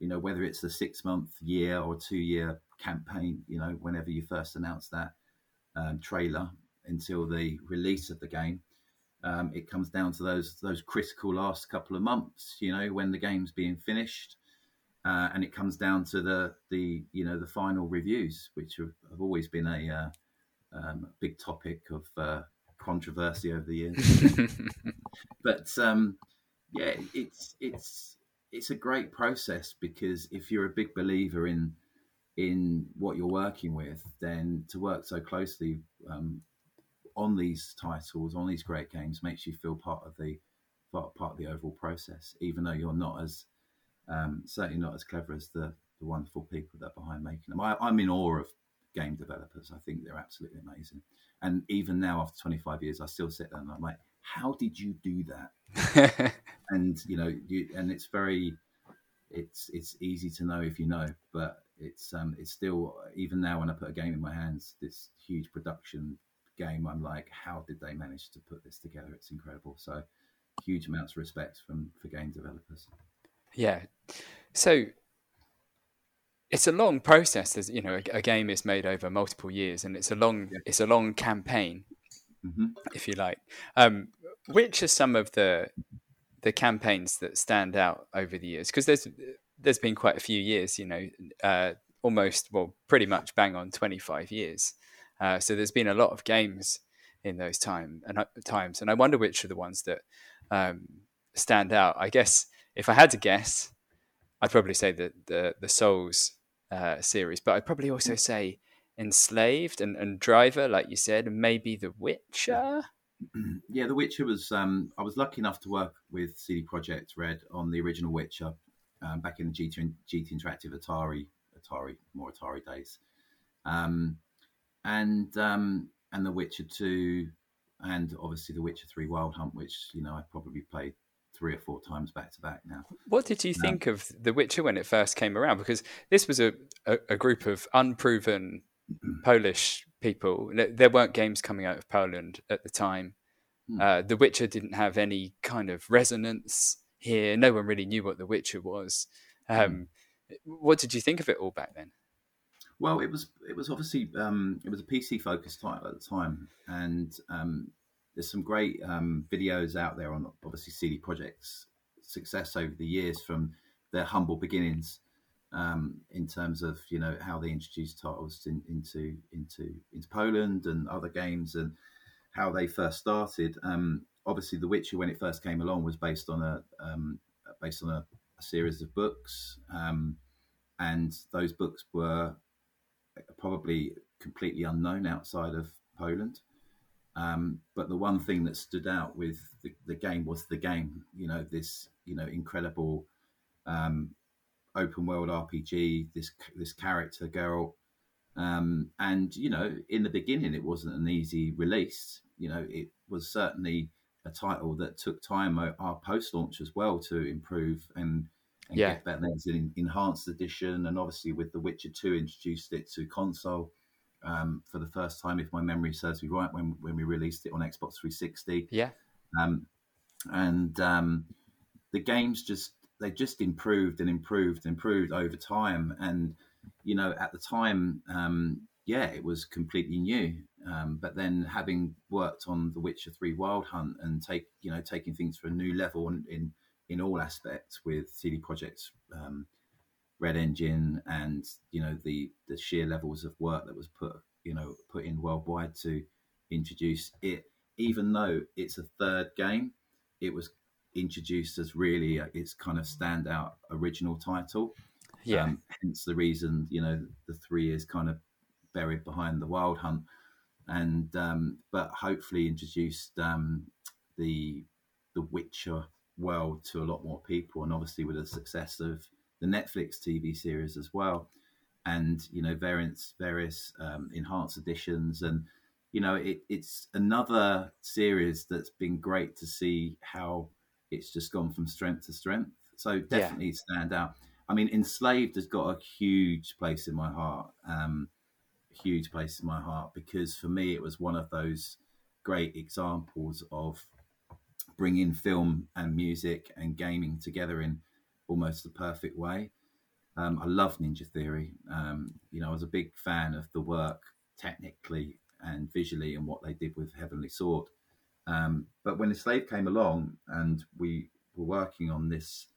you know, whether it's a six month, year or two year campaign, you know, whenever you first announce that um, trailer until the release of the game, Um, it comes down to those those critical last couple of months, you know, when the game's being finished, uh, and it comes down to the the you know the final reviews, which have, have always been a uh, um, big topic of uh, controversy over the years. But um, yeah, it's it's it's a great process because if you're a big believer in in what you're working with, then to work so closely Um, on these titles, on these great games, makes you feel part of the part, part of the overall process, even though you're not as um, certainly not as clever as the, the wonderful people that are behind making them. I, I'm in awe of game developers. I think they're absolutely amazing. And even now, after twenty-five years, I still sit there and I'm like, how did you do that? And you know, you, and it's very, it's it's easy to know if you know, but it's um, it's still, even now when I put a game in my hands, this huge production game, I'm like, how did they manage to put this together? It's incredible. So huge amounts of respect from for game developers. Yeah, so it's a long process. As you know, a, a game is made over multiple years, and it's a long yeah. it's a long campaign, mm-hmm. if you like. Um, which are some of the the campaigns that stand out over the years? Because there's there's been quite a few years. You know, uh, almost well, pretty much bang on twenty-five years. Uh, so there's been a lot of games in those time and uh, times, and I wonder which are the ones that um, stand out. I guess if I had to guess, I'd probably say the the, the Souls uh, series, but I'd probably also say Enslaved and, and Driver, like you said, and maybe The Witcher. Yeah, The Witcher was. Um, I was lucky enough to work with C D Projekt Red on the original Witcher um, back in the G T, G T Interactive Atari, Atari more Atari days. Um, And um, and The Witcher two, and obviously The Witcher three Wild Hunt, which, you know, I probably played three or four times back to back now. What did you um, think of The Witcher when it first came around? Because this was a, a, a group of unproven Polish people. There weren't games coming out of Poland at the time. Hmm. Uh, The Witcher didn't have any kind of resonance here. No one really knew what The Witcher was. Um, hmm. What did you think of it all back then? Well, it was it was obviously um, it was a P C focused title at the time, and um, there's some great um, videos out there on obviously C D Projekt's success over the years from their humble beginnings um, in terms of, you know, how they introduced titles in, into into into Poland and other games and how they first started. Um, obviously, The Witcher when it first came along was based on a um, based on a, a series of books, um, and those books were probably completely unknown outside of Poland. Um, but the one thing that stood out with the, the game was the game, you know, this, you know, incredible um, open world R P G, this, this character girl. Um, and, you know, in the beginning, it wasn't an easy release. You know, it was certainly a title that took time our post-launch as well to improve and, And yeah. get better. There's an enhanced edition, and obviously with The Witcher two introduced it to console um, for the first time, if my memory serves me right, when when we released it on Xbox three sixty. Yeah, um, and um, the games just they just improved and improved and improved over time. And you know, at the time, um, yeah, it was completely new. Um, but then having worked on The Witcher three Wild Hunt and take you know taking things to a new level in, in in all aspects with C D Projekt's um, Red Engine and, you know, the, the sheer levels of work that was put, you know, put in worldwide to introduce it, even though it's a third game, it was introduced as really its kind of standout original title. Yeah. Um, hence the reason, you know, the three is kind of buried behind the Wild Hunt, and um, but hopefully introduced um, the the Witcher world to a lot more people, and obviously with the success of the Netflix T V series as well, and you know variants, various um, enhanced editions, and you know it, it's another series that's been great to see how it's just gone from strength to strength. So definitely yeah. stand out. I mean, Enslaved has got a huge place in my heart, um, huge place in my heart, because for me it was one of those great examples of bringing film and music and gaming together in almost the perfect way. Um, I love Ninja Theory. Um, you know, I was a big fan of the work technically and visually and what they did with Heavenly Sword. Um, but when Enslaved came along and we were working on this,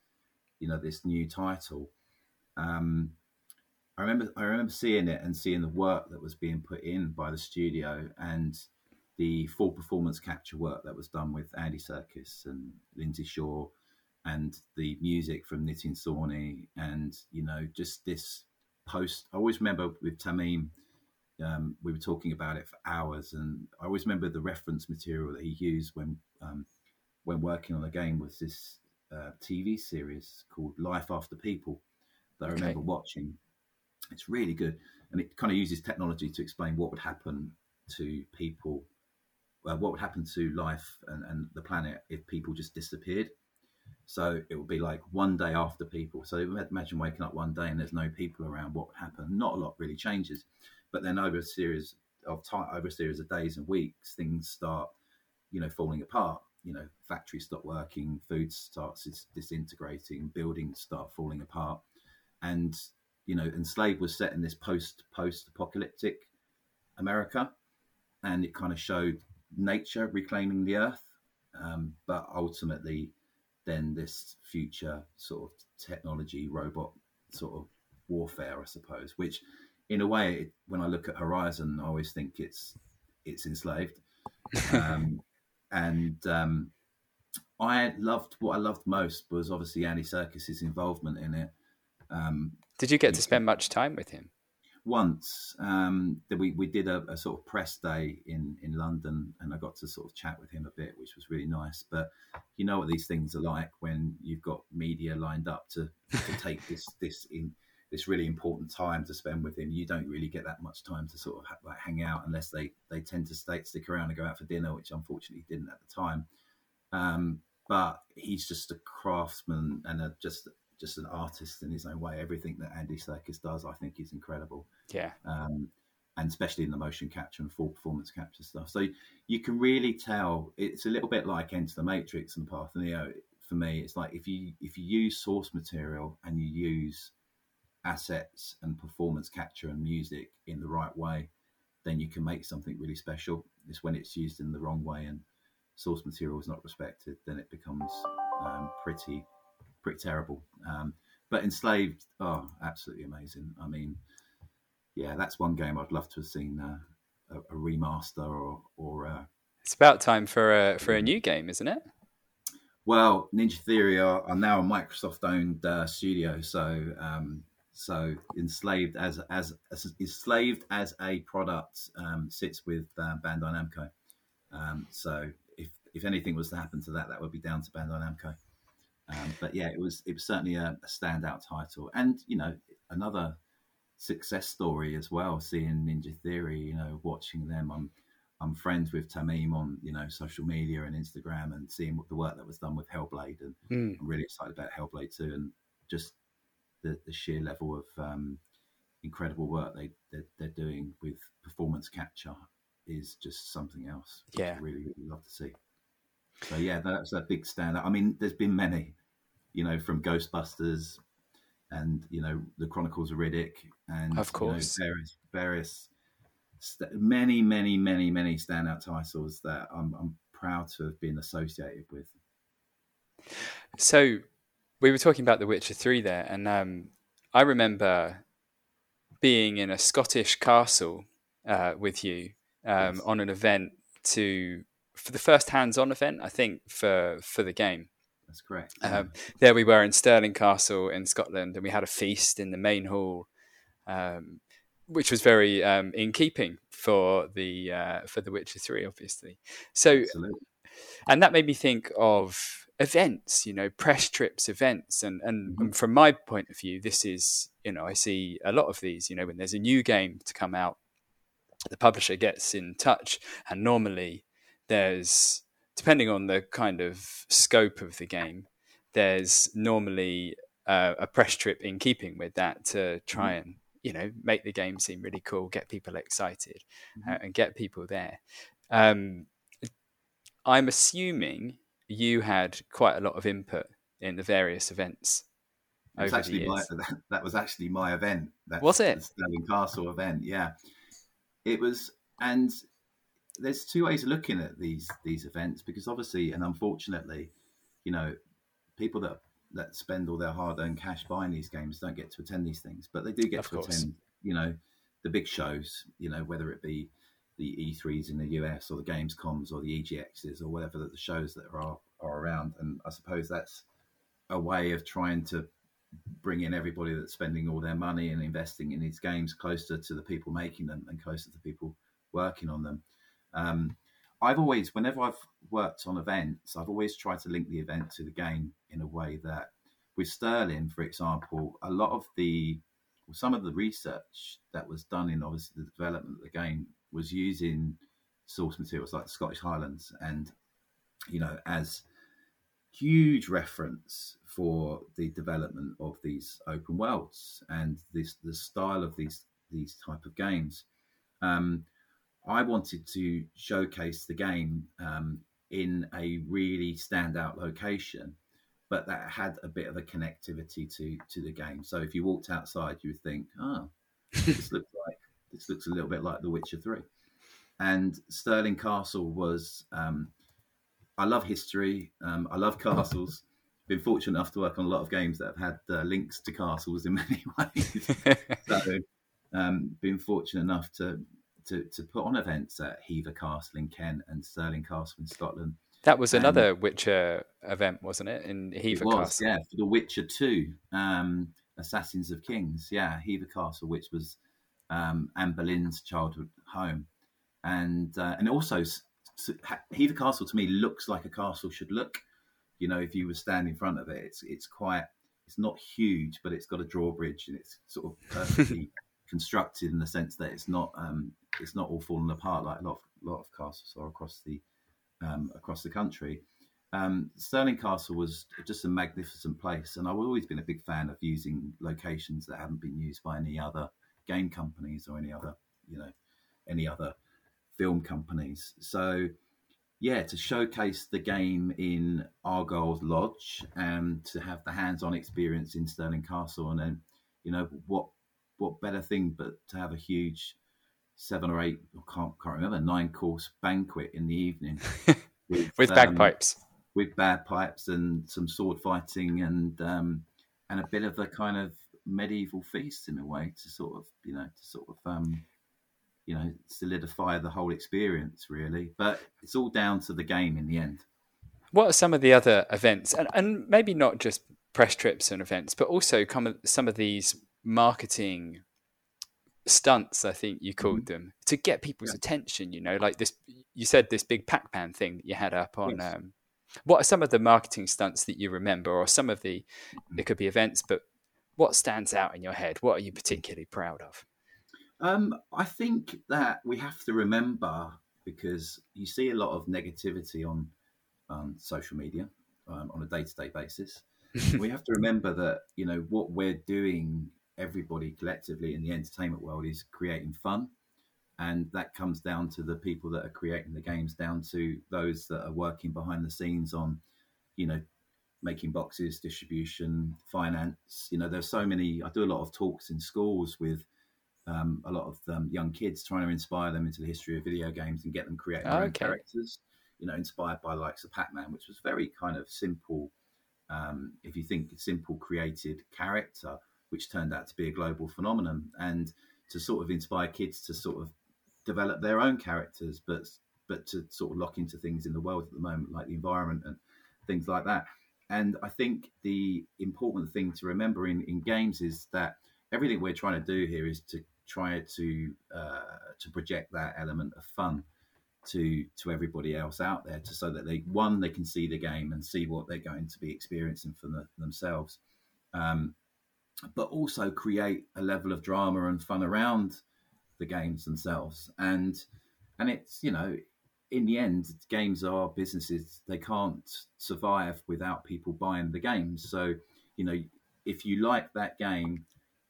you know, this new title, um, I remember I remember seeing it and seeing the work that was being put in by the studio and the full performance capture work that was done with Andy Serkis and Lindsay Shaw, and the music from Nitin Sawhney, and, you know, just this post. I always remember with Tamim, um, we were talking about it for hours, and I always remember the reference material that he used when um, when working on the game was this uh, T V series called Life After People that I okay. remember watching. It's really good, and it kind of uses technology to explain what would happen to people, uh, what would happen to life and, and the planet if people just disappeared. So it would be like one day after people. So imagine waking up one day and there's no people around. What would happen? Not a lot really changes, but then over a series of time, over a series of days and weeks, things start, you know, falling apart. You know, factories stop working, food starts disintegrating, buildings start falling apart, and you know, Enslaved was set in this post post apocalyptic America, and it kind of showed nature reclaiming the earth, um, but ultimately. Then this future sort of technology robot sort of warfare, I suppose, which in a way, it, when I look at Horizon, I always think it's it's Enslaved. Um, and um, I loved, what I loved most was obviously Andy Serkis's involvement in it. Um, did you get to spend much time with him? Once. Um, we, we did a, a sort of press day in, in London, and I got to sort of chat with him a bit, which was really nice. But you know what these things are like when you've got media lined up to, to take this this in, this really important time to spend with him. You don't really get that much time to sort of ha- like hang out unless they, they tend to stay, stick around and go out for dinner, which unfortunately didn't at the time. Um, but he's just a craftsman and a, just... just an artist in his own way. Everything that Andy Serkis does, I think, is incredible. Yeah. Um, and especially in the motion capture and full performance capture stuff. So you can really tell it's a little bit like Enter the Matrix and the Path of Neo. For me, it's like if you if you use source material and you use assets and performance capture and music in the right way, then you can make something really special. It's when it's used in the wrong way and source material is not respected, then it becomes um, pretty... pretty terrible. Um, but Enslaved, oh, absolutely amazing. I mean, yeah, that's one game I'd love to have seen uh, a, a remaster or... or uh, it's about time for a, for a new game, isn't it? Well, Ninja Theory are, are now a Microsoft-owned uh, studio, so um, so Enslaved as as, as Enslaved as a product um, sits with uh, Bandai Namco. Um, so if, if anything was to happen to that, that would be down to Bandai Namco. Um, but yeah, it was it was certainly a, a standout title, and you know another success story as well. Seeing Ninja Theory, you know, watching them, I'm I'm friends with Tamim on you know social media and Instagram, and seeing what the work that was done with Hellblade, and mm. I'm really excited about Hellblade too, and just the, the sheer level of um, incredible work they they're, they're doing with performance capture is just something else. Yeah, I really really love to see. So yeah, that's a big standout. I mean, there's been many, you know, from Ghostbusters, and you know, the Chronicles of Riddick, and of course, you know, various, various st- many, many, many, many standout titles that I'm, I'm proud to have been associated with. So, we were talking about The Witcher three there, and um, I remember being in a Scottish castle uh, with you um, yes. on an event to. For the first hands-on event, I think, for for the game. That's correct. Um, there we were in Stirling Castle in Scotland, and we had a feast in the main hall, um, which was very um, in keeping for the uh, for The Witcher three, obviously. So, absolutely. And that made me think of events, you know, press trips, events, and and, mm-hmm. and from my point of view, this is, you know, I see a lot of these. You know, when there's a new game to come out, the publisher gets in touch, and normally there's, depending on the kind of scope of the game, there's normally uh, a press trip in keeping with that to try and, you know, make the game seem really cool, get people excited, uh, and get people there. Um, I'm assuming you had quite a lot of input in the various events. That's over actually the years. My, that, that was actually my event. That, was it? The Stirling Castle event, yeah. It was, and there's two ways of looking at these these events, because obviously, and unfortunately, you know, people that that spend all their hard-earned cash buying these games don't get to attend these things, but they do get of to course. attend, you know, the big shows, you know, whether it be the E threes in the U S or the Gamescoms or the E G Xs or whatever the shows that are are around. And I suppose that's a way of trying to bring in everybody that's spending all their money and investing in these games closer to the people making them and closer to the people working on them. Um, I've always, whenever I've worked on events, I've always tried to link the event to the game in a way that, with Stirling, for example, a lot of the, well, some of the research that was done in obviously the development of the game was using source materials like the Scottish Highlands and, you know, as huge reference for the development of these open worlds and this, the style of these, these type of games. Um, I wanted to showcase the game um, in a really standout location, but that had a bit of a connectivity to to the game. So if you walked outside, you would think, oh, this looks like this looks a little bit like The Witcher three. And Stirling Castle was, um, I love history. Um, I love castles. Been fortunate enough to work on a lot of games that have had uh, links to castles in many ways. So um, been fortunate enough to... To, to put on events at Hever Castle in Kent and Stirling Castle in Scotland. That was another um, Witcher event, wasn't it? In Hever it was, Castle, yeah, for The Witcher two, um, Assassins of Kings, yeah, Hever Castle, which was um, Anne Boleyn's childhood home, and uh, and also Hever Castle to me looks like a castle should look. You know, if you were standing in front of it, it's it's quite, it's not huge, but it's got a drawbridge and it's sort of perfectly constructed in the sense that it's not. Um, It's not all fallen apart like a lot of, lot of castles are across the um, across the country. Um, Stirling Castle was just a magnificent place, and I've always been a big fan of using locations that haven't been used by any other game companies or any other, you know, any other film companies. So, yeah, to showcase the game in Argyll's Lodge and to have the hands-on experience in Stirling Castle, and then, you know, what what better thing but to have a huge seven or eight, I can't, can't remember, nine-course banquet in the evening. With, with bagpipes. Um, with bagpipes and some sword fighting and um, and a bit of a kind of medieval feast in a way to sort of, you know, to sort of, um, you know, solidify the whole experience, really. But it's all down to the game in the end. What are some of the other events? And, and maybe not just press trips and events, but also come, some of these marketing stunts, I think you called mm-hmm. them, to get people's yeah. attention, you know, like this, you said this big Pac-Man thing that you had up on. Yes. Um, what are some of the marketing stunts that you remember, or some of the, it could be events, but what stands out in your head? What are you particularly proud of? Um, I think that we have to remember, because you see a lot of negativity on um, social media um, on a day-to-day basis. We have to remember that, you know, what we're doing, everybody collectively in the entertainment world, is creating fun, and that comes down to the people that are creating the games, down to those that are working behind the scenes on, you know, making boxes, distribution, finance. You know, there's so many, I do a lot of talks in schools with um, a lot of um, young kids, trying to inspire them into the history of video games and get them creating their oh, okay. own characters, you know, inspired by likes of Pac-Man, which was very kind of simple, um, if you think simple created character, which turned out to be a global phenomenon, and to sort of inspire kids to sort of develop their own characters, but but to sort of lock into things in the world at the moment, like the environment and things like that. And I think the important thing to remember in, in games is that everything we're trying to do here is to try to uh, to project that element of fun to to everybody else out there, to so that they one they can see the game and see what they're going to be experiencing for the, themselves, um, but also create a level of drama and fun around the games themselves. And and it's, you know, in the end, games are businesses. They can't survive without people buying the games. So, you know, if you like that game,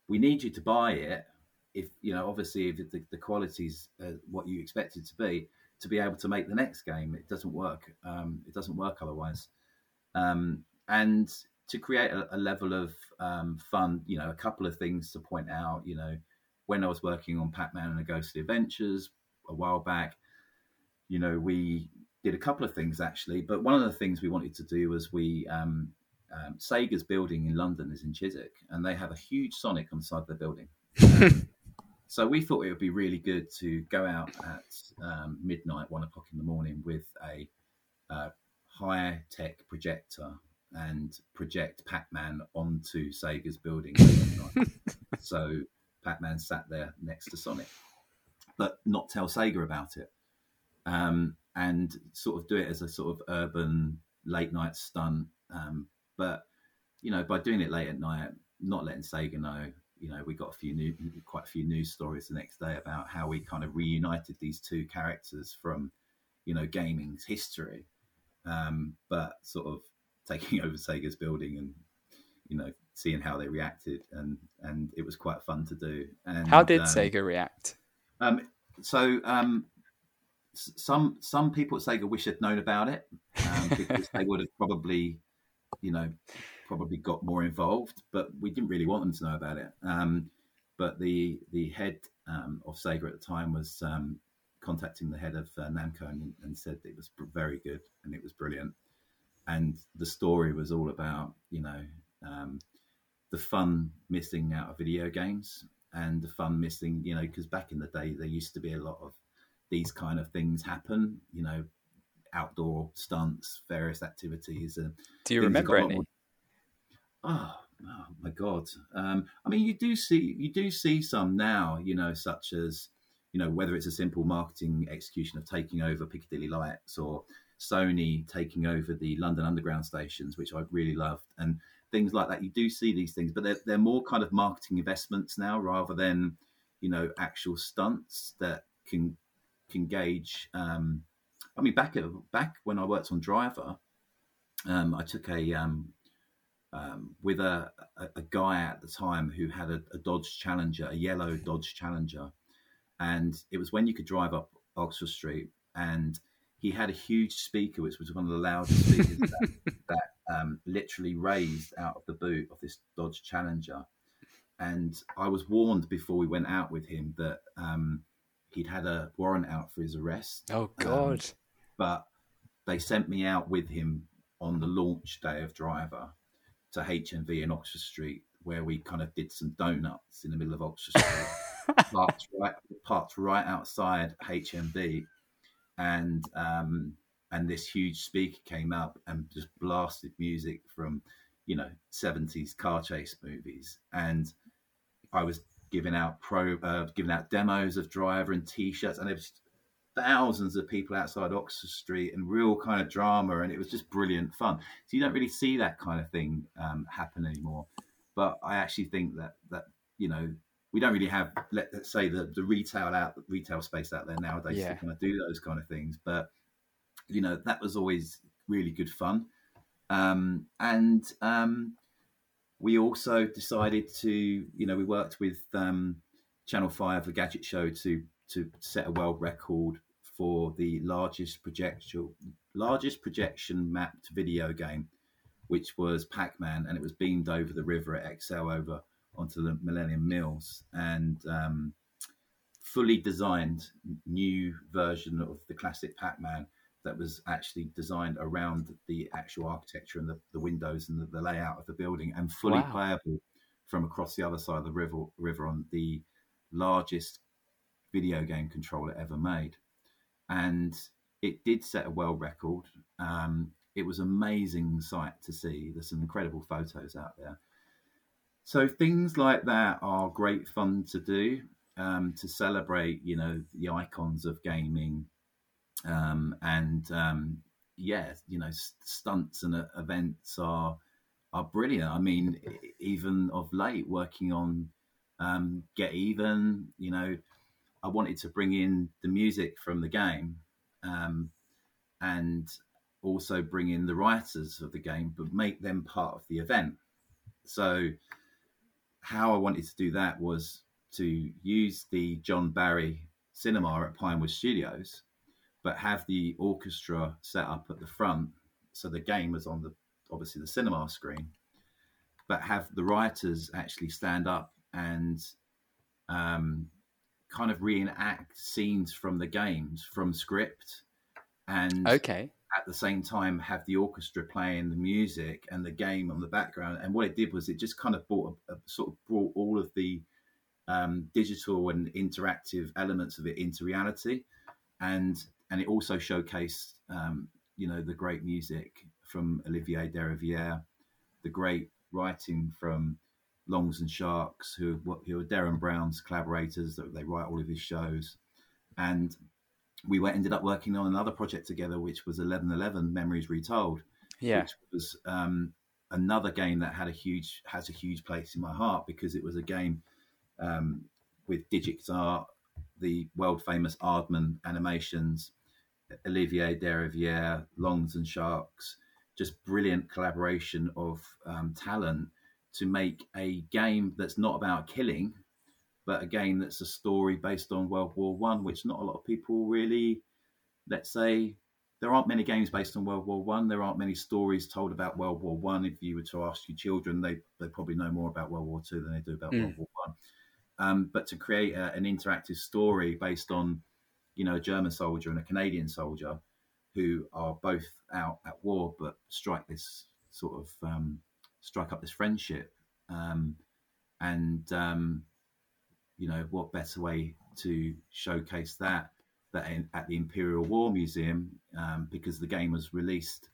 we need you to buy it. If, you know, obviously, if the, the quality's uh, what you expect it to be, to be able to make the next game, it doesn't work. Um, it doesn't work otherwise. Um, and to create a, a level of um, fun, you know, a couple of things to point out. You know, when I was working on Pac-Man and the Ghostly Adventures a while back, you know, we did a couple of things, actually. But one of the things we wanted to do was we, um, um, Sega's building in London is in Chiswick, and they have a huge Sonic on the side of their building. Um, so we thought it would be really good to go out at um, midnight, one o'clock in the morning, with a uh, high-tech projector and project Pac-Man onto Sega's building. So Pac-Man sat there next to Sonic, but not tell Sega about it. Um, and sort of do it as a sort of urban late night stunt. Um, but, you know, by doing it late at night, not letting Sega know, you know, we got a few new, quite a few news stories the next day about how we kind of reunited these two characters from, you know, gaming's history, um, but sort of taking over Sega's building and, you know, seeing how they reacted. And, and it was quite fun to do. And how did um, Sega react? Um, so, um, Some some people at Sega wish they'd known about it, um, because they would have probably, you know, probably got more involved. But we didn't really want them to know about it. Um, but the the head um, of Sega at the time was um, contacting the head of uh, Namco and, and said it was very good and it was brilliant. And the story was all about, you know, um, the fun missing out of video games and the fun missing, you know, because back in the day there used to be a lot of these kind of things happen, you know, outdoor stunts, various activities. And do you remember any? More... Oh, oh my God. Um, I mean, you do see, you do see some now, you know, such as, you know, whether it's a simple marketing execution of taking over Piccadilly Lights or Sony taking over the London Underground stations, which I really loved, and things like that. You do see these things, but they're, they're more kind of marketing investments now rather than, you know, actual stunts that can, can gauge. Um, I mean, back back when I worked on Driver, um, I took a um, um, with a, a, a guy at the time who had a, a Dodge Challenger, a yellow Dodge Challenger, and it was when you could drive up Oxford Street, and he had a huge speaker, which was one of the loudest speakers that, that um, literally raised out of the boot of this Dodge Challenger. And I was warned before we went out with him that. Um, He'd had a warrant out for his arrest. Oh, God. Um, but they sent me out with him on the launch day of Driver to H M V in Oxford Street, where we kind of did some donuts in the middle of Oxford Street, parked, right, parked right outside H M V. And, um, and this huge speaker came up and just blasted music from, you know, seventies car chase movies. And I was... giving out pro, uh, giving out demos of Driver and T-shirts, and there was thousands of people outside Oxford Street, and real kind of drama, and it was just brilliant fun. So you don't really see that kind of thing um, happen anymore. But I actually think that that you know we don't really have, let's say, the the retail out retail space out there nowadays yeah. to kind of do those kind of things. But you know that was always really good fun, um, and. Um, We also decided to, you know, we worked with um, Channel five, the Gadget Show, to to set a world record for the largest projection, largest projection mapped video game, which was Pac-Man, and it was beamed over the river at Excel over onto the Millennium Mills, and um, fully designed new version of the classic Pac-Man that was actually designed around the actual architecture and the, the windows and the, the layout of the building, and fully wow. playable from across the other side of the river, river on the largest video game controller ever made. And it did set a world record. Um, it was an amazing sight to see. There's some incredible photos out there. So things like that are great fun to do, um, to celebrate, you know, the icons of gaming, um, and um, yeah, you know, stunts and uh, events are are brilliant. I mean, even of late, working on um, Get Even, you know, I wanted to bring in the music from the game, um, and also bring in the writers of the game, but make them part of the event. So how I wanted to do that was to use the John Barry cinema at Pinewood Studios, but have the orchestra set up at the front. So the game was on the, obviously the cinema screen, but have the writers actually stand up and um, kind of reenact scenes from the games, from script. And okay. At the same time, have the orchestra playing the music and the game on the background. And what it did was it just kind of brought a, a, sort of brought all of the um, digital and interactive elements of it into reality, and and it also showcased um, you know, the great music from Olivier Derivière, the great writing from Longs and Sharks, who who are Darren Brown's collaborators. They write all of his shows, and we went, ended up working on another project together, which was eleven eleven Memories Retold, yeah. which was um, another game that had a huge has a huge place in my heart, because it was a game um, with DigixArt, the world famous Aardman Animations, Olivier Derivière, Longs and Sharks, just brilliant collaboration of um, talent to make a game that's not about killing, but a game that's a story based on World War One, which not a lot of people really, let's say, there aren't many games based on World War One. There aren't many stories told about World War One. If you were to ask your children, they they probably know more about World War Two than they do about mm. World War One. Um, but to create a, an interactive story based on, you know, a German soldier and a Canadian soldier who are both out at war, but strike this sort of um, strike up this friendship, um, and um, you know, what better way to showcase that than at the Imperial War Museum, um, because the game was released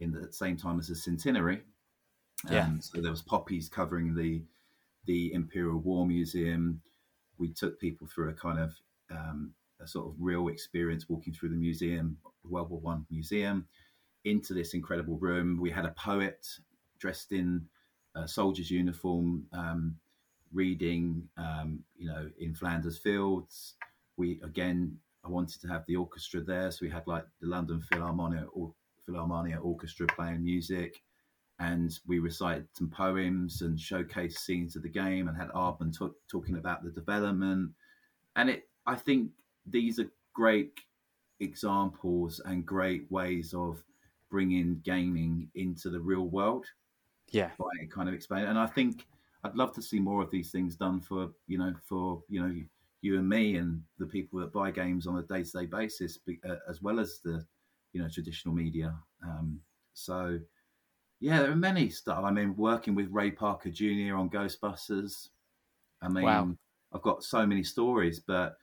in the same time as the centenary. Um, yeah. So there was poppies covering the the Imperial War Museum. We took people through a kind of um, a sort of real experience walking through the museum, World War One museum, into this incredible room. We had a poet dressed in a soldier's uniform, um, reading, um, you know, in Flanders Fields. We, again, I wanted to have the orchestra there. So we had like the London Philharmonia, or Philharmonia Orchestra playing music. And we recited some poems and showcased scenes of the game, and had Aardman t- talking about the development. And it, I think these are great examples and great ways of bringing gaming into the real world. Yeah. By kind of explaining. And I think, I'd love to see more of these things done for, you know, for, you know, you and me and the people that buy games on a day-to-day basis, as well as the, you know, traditional media. Um, so, yeah, there are many stuff. I mean, working with Ray Parker Junior on Ghostbusters. I mean, wow. I've got so many stories, but,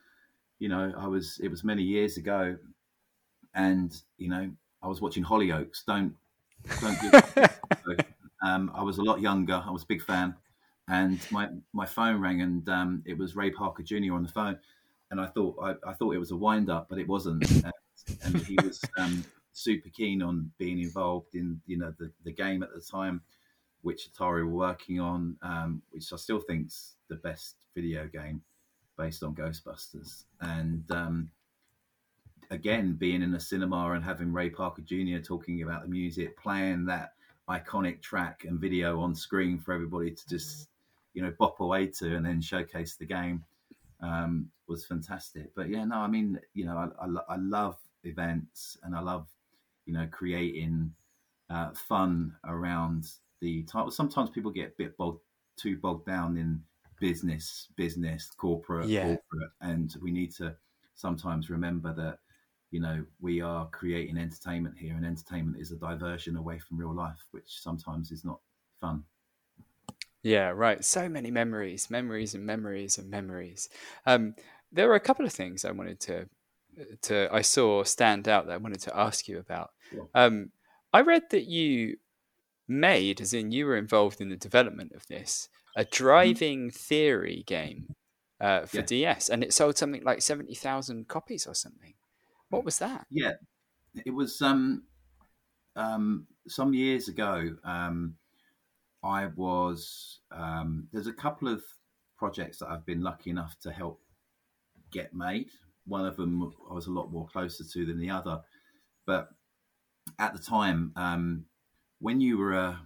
you know, I was, it was many years ago, and, you know, I was watching Hollyoaks. Don't, don't give up. Um, I was a lot younger. I was a big fan. And my, my phone rang, and um, it was Ray Parker Junior on the phone, and I thought I, I thought it was a wind up, but it wasn't. And, and he was um, super keen on being involved in, you know, the, the game at the time, which Atari were working on, um, which I still think's the best video game based on Ghostbusters. And um, again, being in a cinema and having Ray Parker Junior talking about the music, playing that iconic track and video on screen for everybody to just, you know, bop away to, and then showcase the game, um, was fantastic. But yeah, no, I mean, you know, I, I, lo- I love events, and I love, you know, creating uh, fun around the title. Sometimes people get a bit bogged, too bogged down in business, business, corporate, yeah. corporate, and we need to sometimes remember that, you know, we are creating entertainment here, and entertainment is a diversion away from real life, which sometimes is not fun. Yeah, right. So many memories, memories and memories and memories. Um, there were a couple of things I wanted to, to I saw stand out that I wanted to ask you about. Sure. Um, I read that you made, as in you were involved in the development of this, a driving theory game uh, for yeah. D S, and it sold something like seventy thousand copies or something. What was that? Yeah, it was um, um, some years ago. Um, I was, um, there's a couple of projects that I've been lucky enough to help get made. One of them I was a lot more closer to than the other. But at the time, um, when you were uh,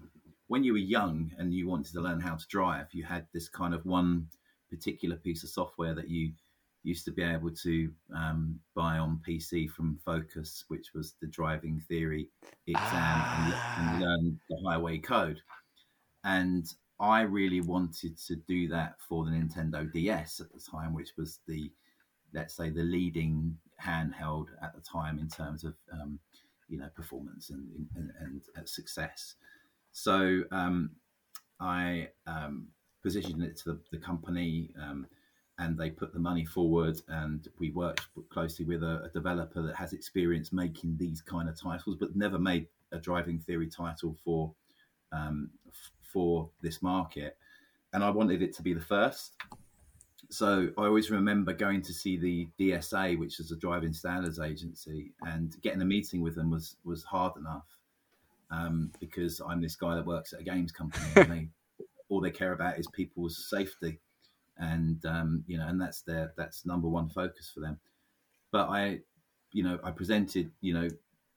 when you were young and you wanted to learn how to drive, you had this kind of one particular piece of software that you used to be able to um, buy on P C from Focus, which was the driving theory exam ah. and learn the highway code. And I really wanted to do that for the Nintendo D S at the time, which was the, let's say, the leading handheld at the time in terms of, um, you know, performance and and, and, and success. So um, I um, positioned it to the, the company, um, and they put the money forward, and we worked closely with a, a developer that has experience making these kind of titles, but never made a driving theory title for um, f- for this market. And I wanted it to be the first. So I always remember going to see the D S A, which is a driving standards agency, and getting a meeting with them was was hard enough um, because I'm this guy that works at a games company, and they, all they care about is people's safety. And, um, you know, and that's their, that's number one focus for them. But I, you know, I presented, you know,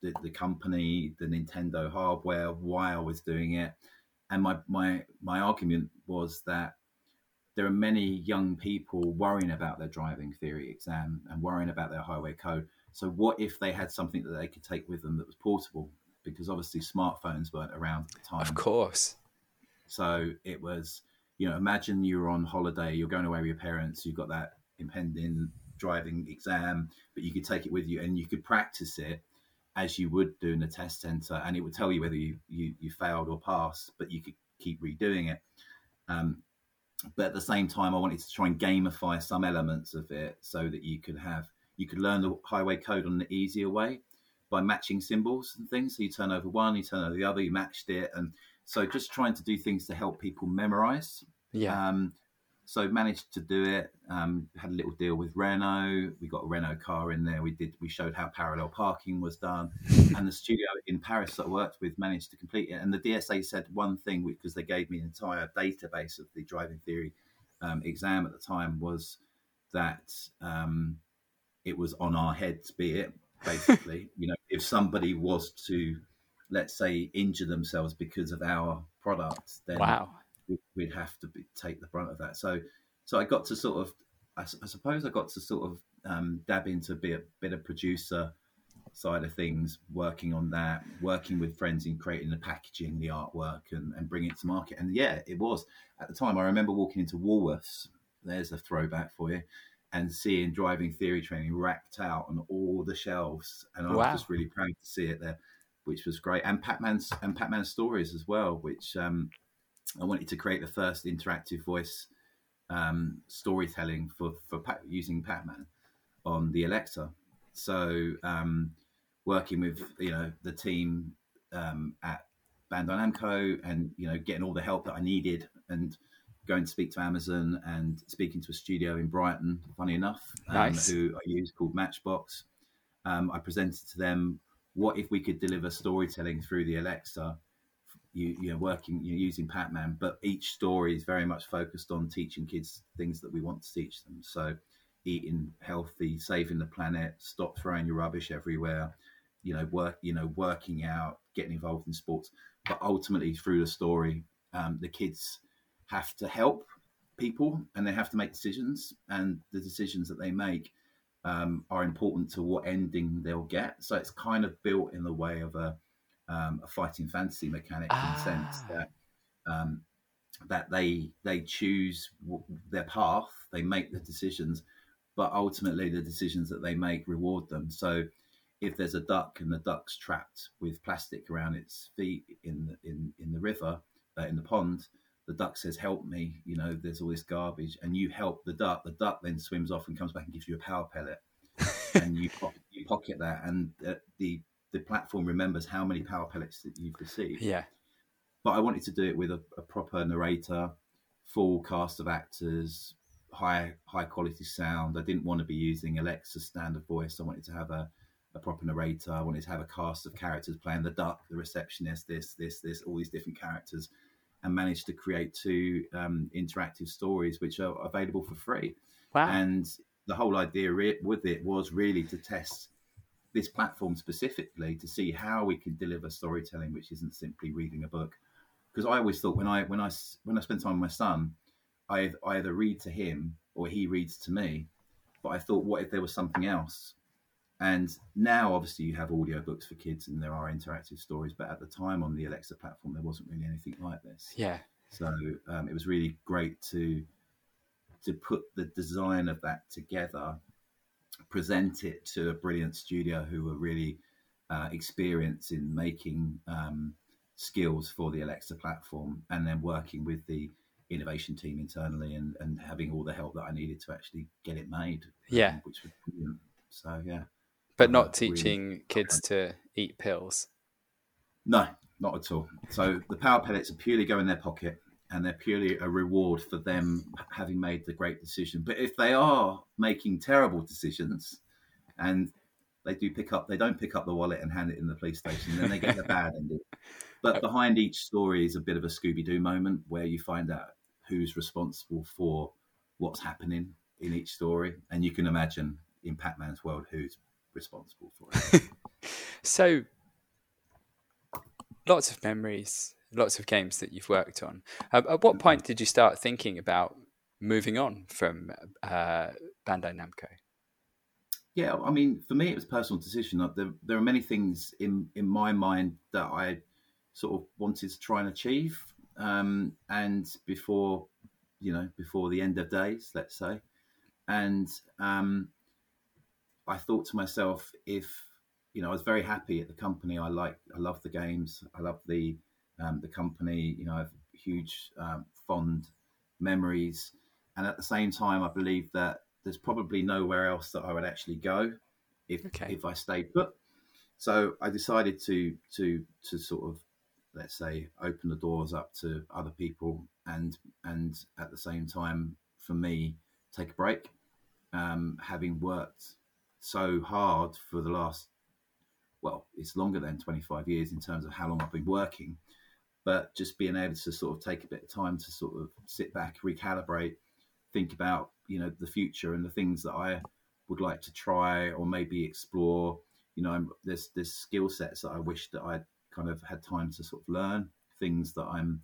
the, the company, the Nintendo hardware, why I was doing it. And my, my, my argument was that there are many young people worrying about their driving theory exam and worrying about their highway code. So what if they had something that they could take with them that was portable? Because obviously smartphones weren't around at the time. Of course. So it was, you know, imagine you're on holiday, you're going away with your parents, you've got that impending driving exam, but you could take it with you and you could practice it as you would do in a test center, and it would tell you whether you you, you failed or passed, but you could keep redoing it. Um, but at the same time, I wanted to try and gamify some elements of it so that you could have, you could learn the highway code on the easier way by matching symbols and things. So you turn over one, you turn over the other, you matched it, and so just trying to do things to help people memorize. Yeah. Um, so managed to do it. Um, had a little deal with Renault. We got a Renault car in there. We did. We showed how parallel parking was done. And the studio in Paris that I worked with managed to complete it. And the D S A said one thing, because they gave me an entire database of the driving theory um, exam at the time, was that um, it was on our heads, be it, basically. You know, if somebody was to, let's say, injure themselves because of our products, then wow. we'd have to be, take the brunt of that. So, so I got to sort of, I, I suppose I got to sort of um, dab into a bit, bit of producer side of things, working on that, working with friends in creating the packaging, the artwork, and, and bringing it to market. And yeah, it was at the time. I remember walking into Woolworths. There's a throwback for you, and seeing driving theory training racked out on all the shelves, and I was wow. just really proud to see it there, which was great. And Pac-Man's and Pac-Man Stories as well, which um, I wanted to create the first interactive voice um, storytelling for, for Pac- using Pac-Man on the Alexa. So um, working with, you know, the team um, at Bandai Namco, and, you know, getting all the help that I needed, and going to speak to Amazon, and speaking to a studio in Brighton, funny enough, um, nice. who I use, called Matchbox. Um, I presented to them, what if we could deliver storytelling through the Alexa, you, you know, working, you're using Pac-Man, but each story is very much focused on teaching kids things that we want to teach them. So eating healthy, saving the planet, stop throwing your rubbish everywhere, you know, work, you know, working out, getting involved in sports. But ultimately through the story, um, the kids have to help people, and they have to make decisions, and the decisions that they make Um, are important to what ending they'll get. So it's kind of built in the way of a, um, a fighting fantasy mechanic ah. in the sense that um, that they they choose w- their path, they make the decisions, but ultimately the decisions that they make reward them. So if there's a duck and the duck's trapped with plastic around its feet in the, in in the river, uh, in the pond, the duck says, help me, you know, there's all this garbage, and you help the duck. The duck then swims off and comes back and gives you a power pellet, and you, po- you pocket that. And uh, the the platform remembers how many power pellets that you've received. Yeah. But I wanted to do it with a, a proper narrator, full cast of actors, high high quality sound. I didn't want to be using Alexa's standard voice. I wanted to have a, a proper narrator. I wanted to have a cast of characters playing the duck, the receptionist, this, this, this, all these different characters, and managed to create two um, interactive stories which are available for free. Wow. And the whole idea re- with it was really to test this platform specifically to see how we can deliver storytelling, which isn't simply reading a book. Because I always thought when I when I when I spend time with my son, I either read to him or he reads to me. But I thought, what if there was something else? And now, obviously, you have audiobooks for kids and there are interactive stories. But at the time on the Alexa platform, there wasn't really anything like this. Yeah. So um, it was really great to to put the design of that together, present it to a brilliant studio who were really uh, experienced in making um, skills for the Alexa platform, and then working with the innovation team internally and, and having all the help that I needed to actually get it made. Yeah. Um, which was brilliant. So, yeah. But not teaching really kids to eat pills? No, not at all. So the power pellets are purely go in their pocket, and they're purely a reward for them having made the great decision. But if they are making terrible decisions and they do pick up, they don't pick up the wallet and hand it in the police station, then they get the bad end. But behind each story is a bit of a Scooby-Doo moment where you find out who's responsible for what's happening in each story. And you can imagine in Pac-Man's world who's responsible for it. So lots of memories, lots of games that you've worked on. Uh, at what point did you start thinking about moving on from uh, Bandai Namco? Yeah, I mean, for me, it was a personal decision. There, there are many things in, in my mind that I sort of wanted to try and achieve. Um, and before, you know, before the end of days, let's say. And um, I thought to myself, if, you know, I was very happy at the company. I like, I love the games. I love the um, the company. You know, I have huge, um, fond memories. And at the same time, I believe that there's probably nowhere else that I would actually go if okay. if I stayed put. So I decided to to to sort of, let's say, open the doors up to other people, and and at the same time, for me, take a break, um, having worked so hard for the last, well, it's longer than twenty-five years in terms of how long I've been working, but just being able to sort of take a bit of time to sort of sit back, recalibrate, think about, you know, the future and the things that I would like to try or maybe explore. You know, I'm, there's there's skill sets that I wish that I kind of had time to sort of learn, things that I'm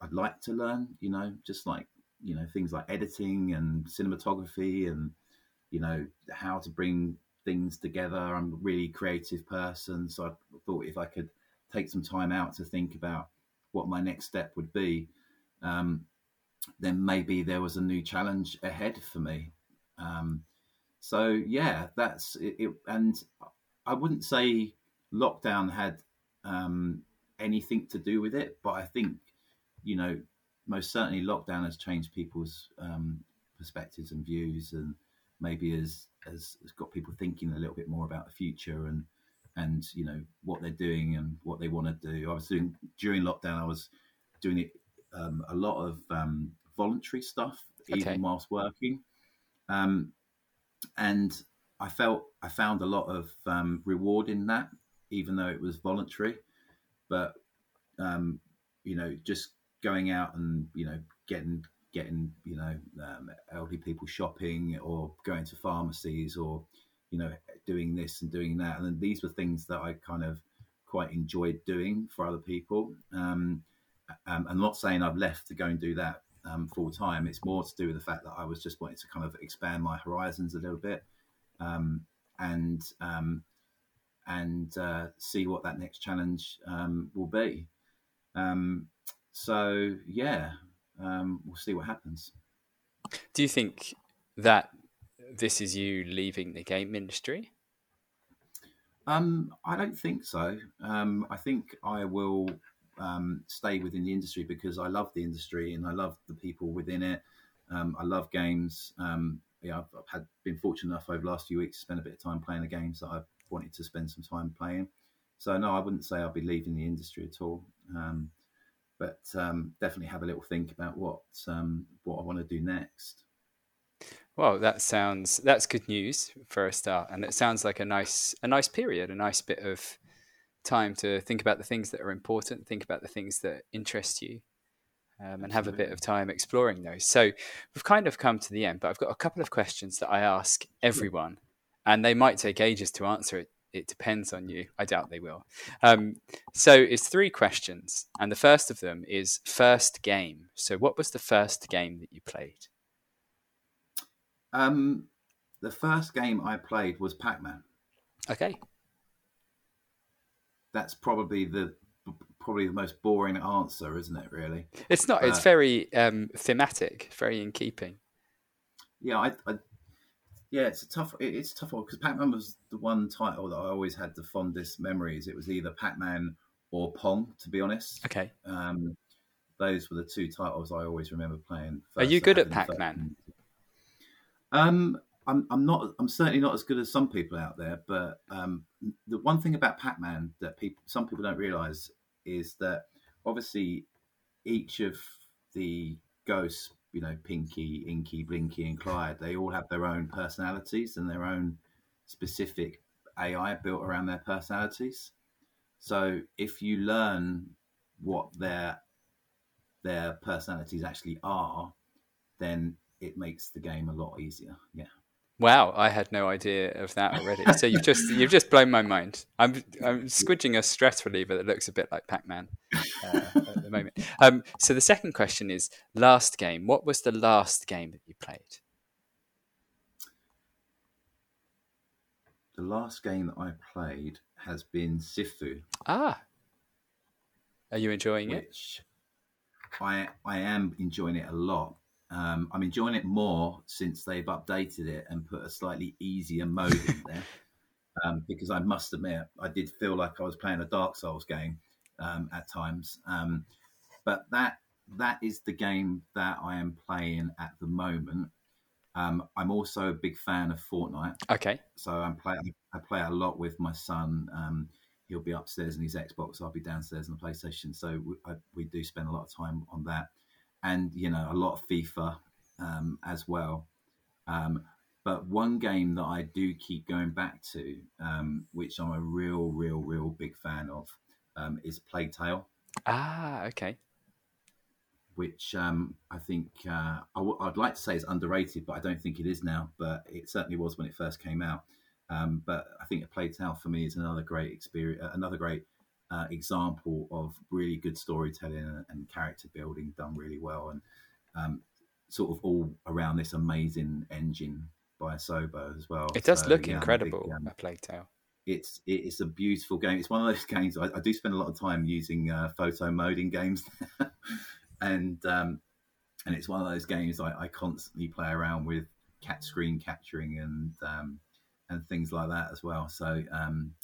I'd like to learn, you know, just like, you know, things like editing and cinematography and, you know, how to bring things together. I'm a really creative person. So I thought if I could take some time out to think about what my next step would be, um, then maybe there was a new challenge ahead for me. Um, so, yeah, that's it, it. And I wouldn't say lockdown had um, anything to do with it, but I think, you know, most certainly lockdown has changed people's um, perspectives and views, and maybe has, has got people thinking a little bit more about the future and, and you know, what they're doing and what they want to do. I was doing, during lockdown, I was doing it, um, a lot of um, voluntary stuff, okay. even whilst working. Um, and I felt, I found a lot of um, reward in that, even though it was voluntary. But, um, you know, just going out and, you know, getting... getting, you know, um, elderly people shopping or going to pharmacies or, you know, doing this and doing that. And then these were things that I kind of quite enjoyed doing for other people. Um, um, I'm not saying I've left to go and do that um, full time. It's more to do with the fact that I was just wanting to kind of expand my horizons a little bit um, and um, and uh, see what that next challenge um, will be. Um, so, yeah. Um, we'll see what happens. Do you think that this is you leaving the game industry? Um, I don't think so. Um, I think I will um, stay within the industry because I love the industry and I love the people within it. Um, I love games. Um, yeah, I've, I've had been fortunate enough over the last few weeks to spend a bit of time playing the games that I've wanted to spend some time playing. So no, I wouldn't say I'll be leaving the industry at all, um, but um, definitely have a little think about what um, what I want to do next. Well, that sounds that's good news for a start, and it sounds like a nice a nice period, a nice bit of time to think about the things that are important, think about the things that interest you, um, and have a bit of time exploring those. So we've kind of come to the end, but I've got a couple of questions that I ask everyone, and they might take ages to answer it. It depends on you. I doubt they will. Um, so it's three questions. And the first of them is first game. So what was the first game that you played? Um, the first game I played was Pac-Man. Okay. That's probably the probably the most boring answer, isn't it, really? It's not. But it's very um, thematic, very in keeping. Yeah, I... I Yeah, it's a tough. It's a tough one because Pac-Man was the one title that I always had the fondest memories. It was either Pac-Man or Pong, to be honest. Okay. Um, those were the two titles I always remember playing. Are you good at Pac-Man? Um, I'm. I'm not. I'm certainly not as good as some people out there. But um, the one thing about Pac-Man that people, some people don't realise is that obviously each of the ghosts, you know, Pinky, Inky, Blinky and Clyde, they all have their own personalities and their own specific A I built around their personalities. So if you learn what their their personalities actually are, then it makes the game a lot easier. Yeah. Wow, I had no idea of that already. So you've just you've just blown my mind. I'm I'm squidging a stress reliever that looks a bit like Pac-Man uh, at the moment. Um, so the second question is last game. What was the last game that you played? The last game that I played has been Sifu. Ah, are you enjoying which it? I I am enjoying it a lot. Um, I'm enjoying it more since they've updated it and put a slightly easier mode in there, um, because I must admit I did feel like I was playing a Dark Souls game um, at times. Um, but that that is the game that I am playing at the moment. Um, I'm also a big fan of Fortnite. Okay. So I'm playing. I play a lot with my son. Um, he'll be upstairs in his Xbox. I'll be downstairs on the PlayStation. So we, I, we do spend a lot of time on that. And, you know, a lot of FIFA um, as well. Um, but one game that I do keep going back to, um, which I'm a real, real, real big fan of, um, is Playtale. Ah, okay. Which um, I think uh, I w- I'd like to say is underrated, but I don't think it is now. But it certainly was when it first came out. Um, but I think Playtale for me is another great experience, another great Uh, example of really good storytelling and, and character building done really well, and um, sort of all around this amazing engine by Sobo as well. It does so, look yeah, incredible, a Playtale. It's it's a beautiful game. It's one of those games, I, I do spend a lot of time using uh, photo mode in games, and um, and it's one of those games I, I constantly play around with, cat screen capturing and um, and things like that as well. So. Um,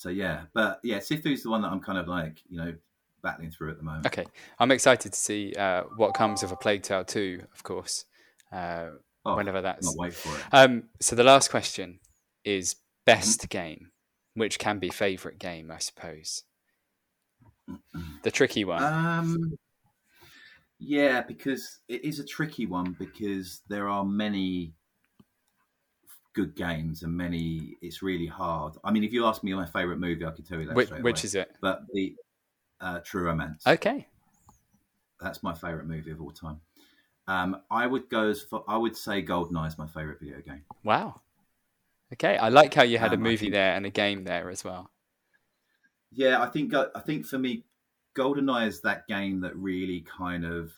So, yeah, but yeah, Sifu's the one that I'm kind of like, you know, battling through at the moment. Okay. I'm excited to see uh, what comes of a Plague Tale two, of course, uh, oh, whenever that's. I'll wait for it. Um, so the last question is best game, which can be favourite game, I suppose. The tricky one. Um, yeah, because it is a tricky one because there are many good games and many it's really hard. I mean, if you ask me my favorite movie, I could tell you that. Which, which is it? But the uh, True Romance. Okay, that's my favorite movie of all time. Um, I would go as far, I would say GoldenEye is my favorite video game. Wow. Okay, I like how you had um, a movie think, there and a game there as well. Yeah, I think I think for me, GoldenEye is that game that really kind of.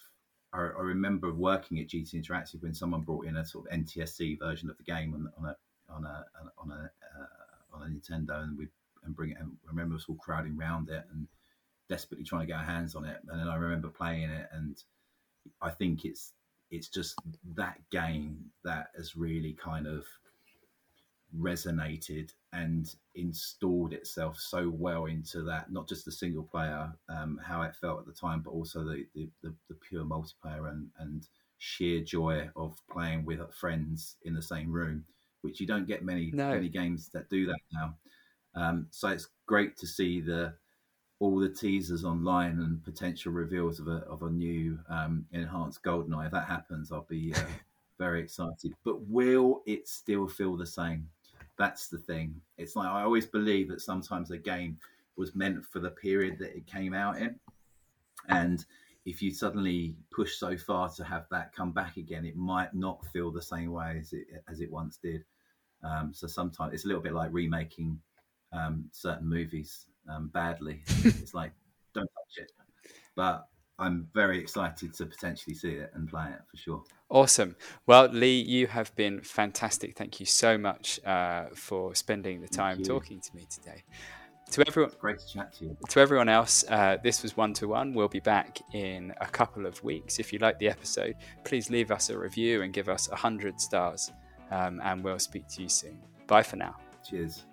I remember working at G T Interactive when someone brought in a sort of N T S C version of the game on, on a on a on a uh, on a Nintendo, and we and bring it. And I remember us all crowding round it and desperately trying to get our hands on it. And then I remember playing it, and I think it's it's just that game that has really kind of resonated and installed itself so well into that, not just the single player, um, how it felt at the time, but also the the, the, the pure multiplayer and, and sheer joy of playing with friends in the same room, which you don't get many, no. many games that do that now. Um, so it's great to see the all the teasers online and potential reveals of a of a new um, enhanced GoldenEye. If that happens, I'll be uh, very excited. But will it still feel the same? That's the thing. It's like I always believe that sometimes a game was meant for the period that it came out in, and if you suddenly push so far to have that come back again, it might not feel the same way as it as it once did. Um, so sometimes it's a little bit like remaking um, certain movies um, badly. It's like, don't touch it. But I'm very excited to potentially see it and play it for sure. Awesome. Well, Lee, you have been fantastic. Thank you so much uh, for spending the time talking to me today. To everyone, great to chat to you. To everyone else, uh, this was One to One. We'll be back in a couple of weeks. If you like the episode, please leave us a review and give us one hundred stars. Um, and we'll speak to you soon. Bye for now. Cheers.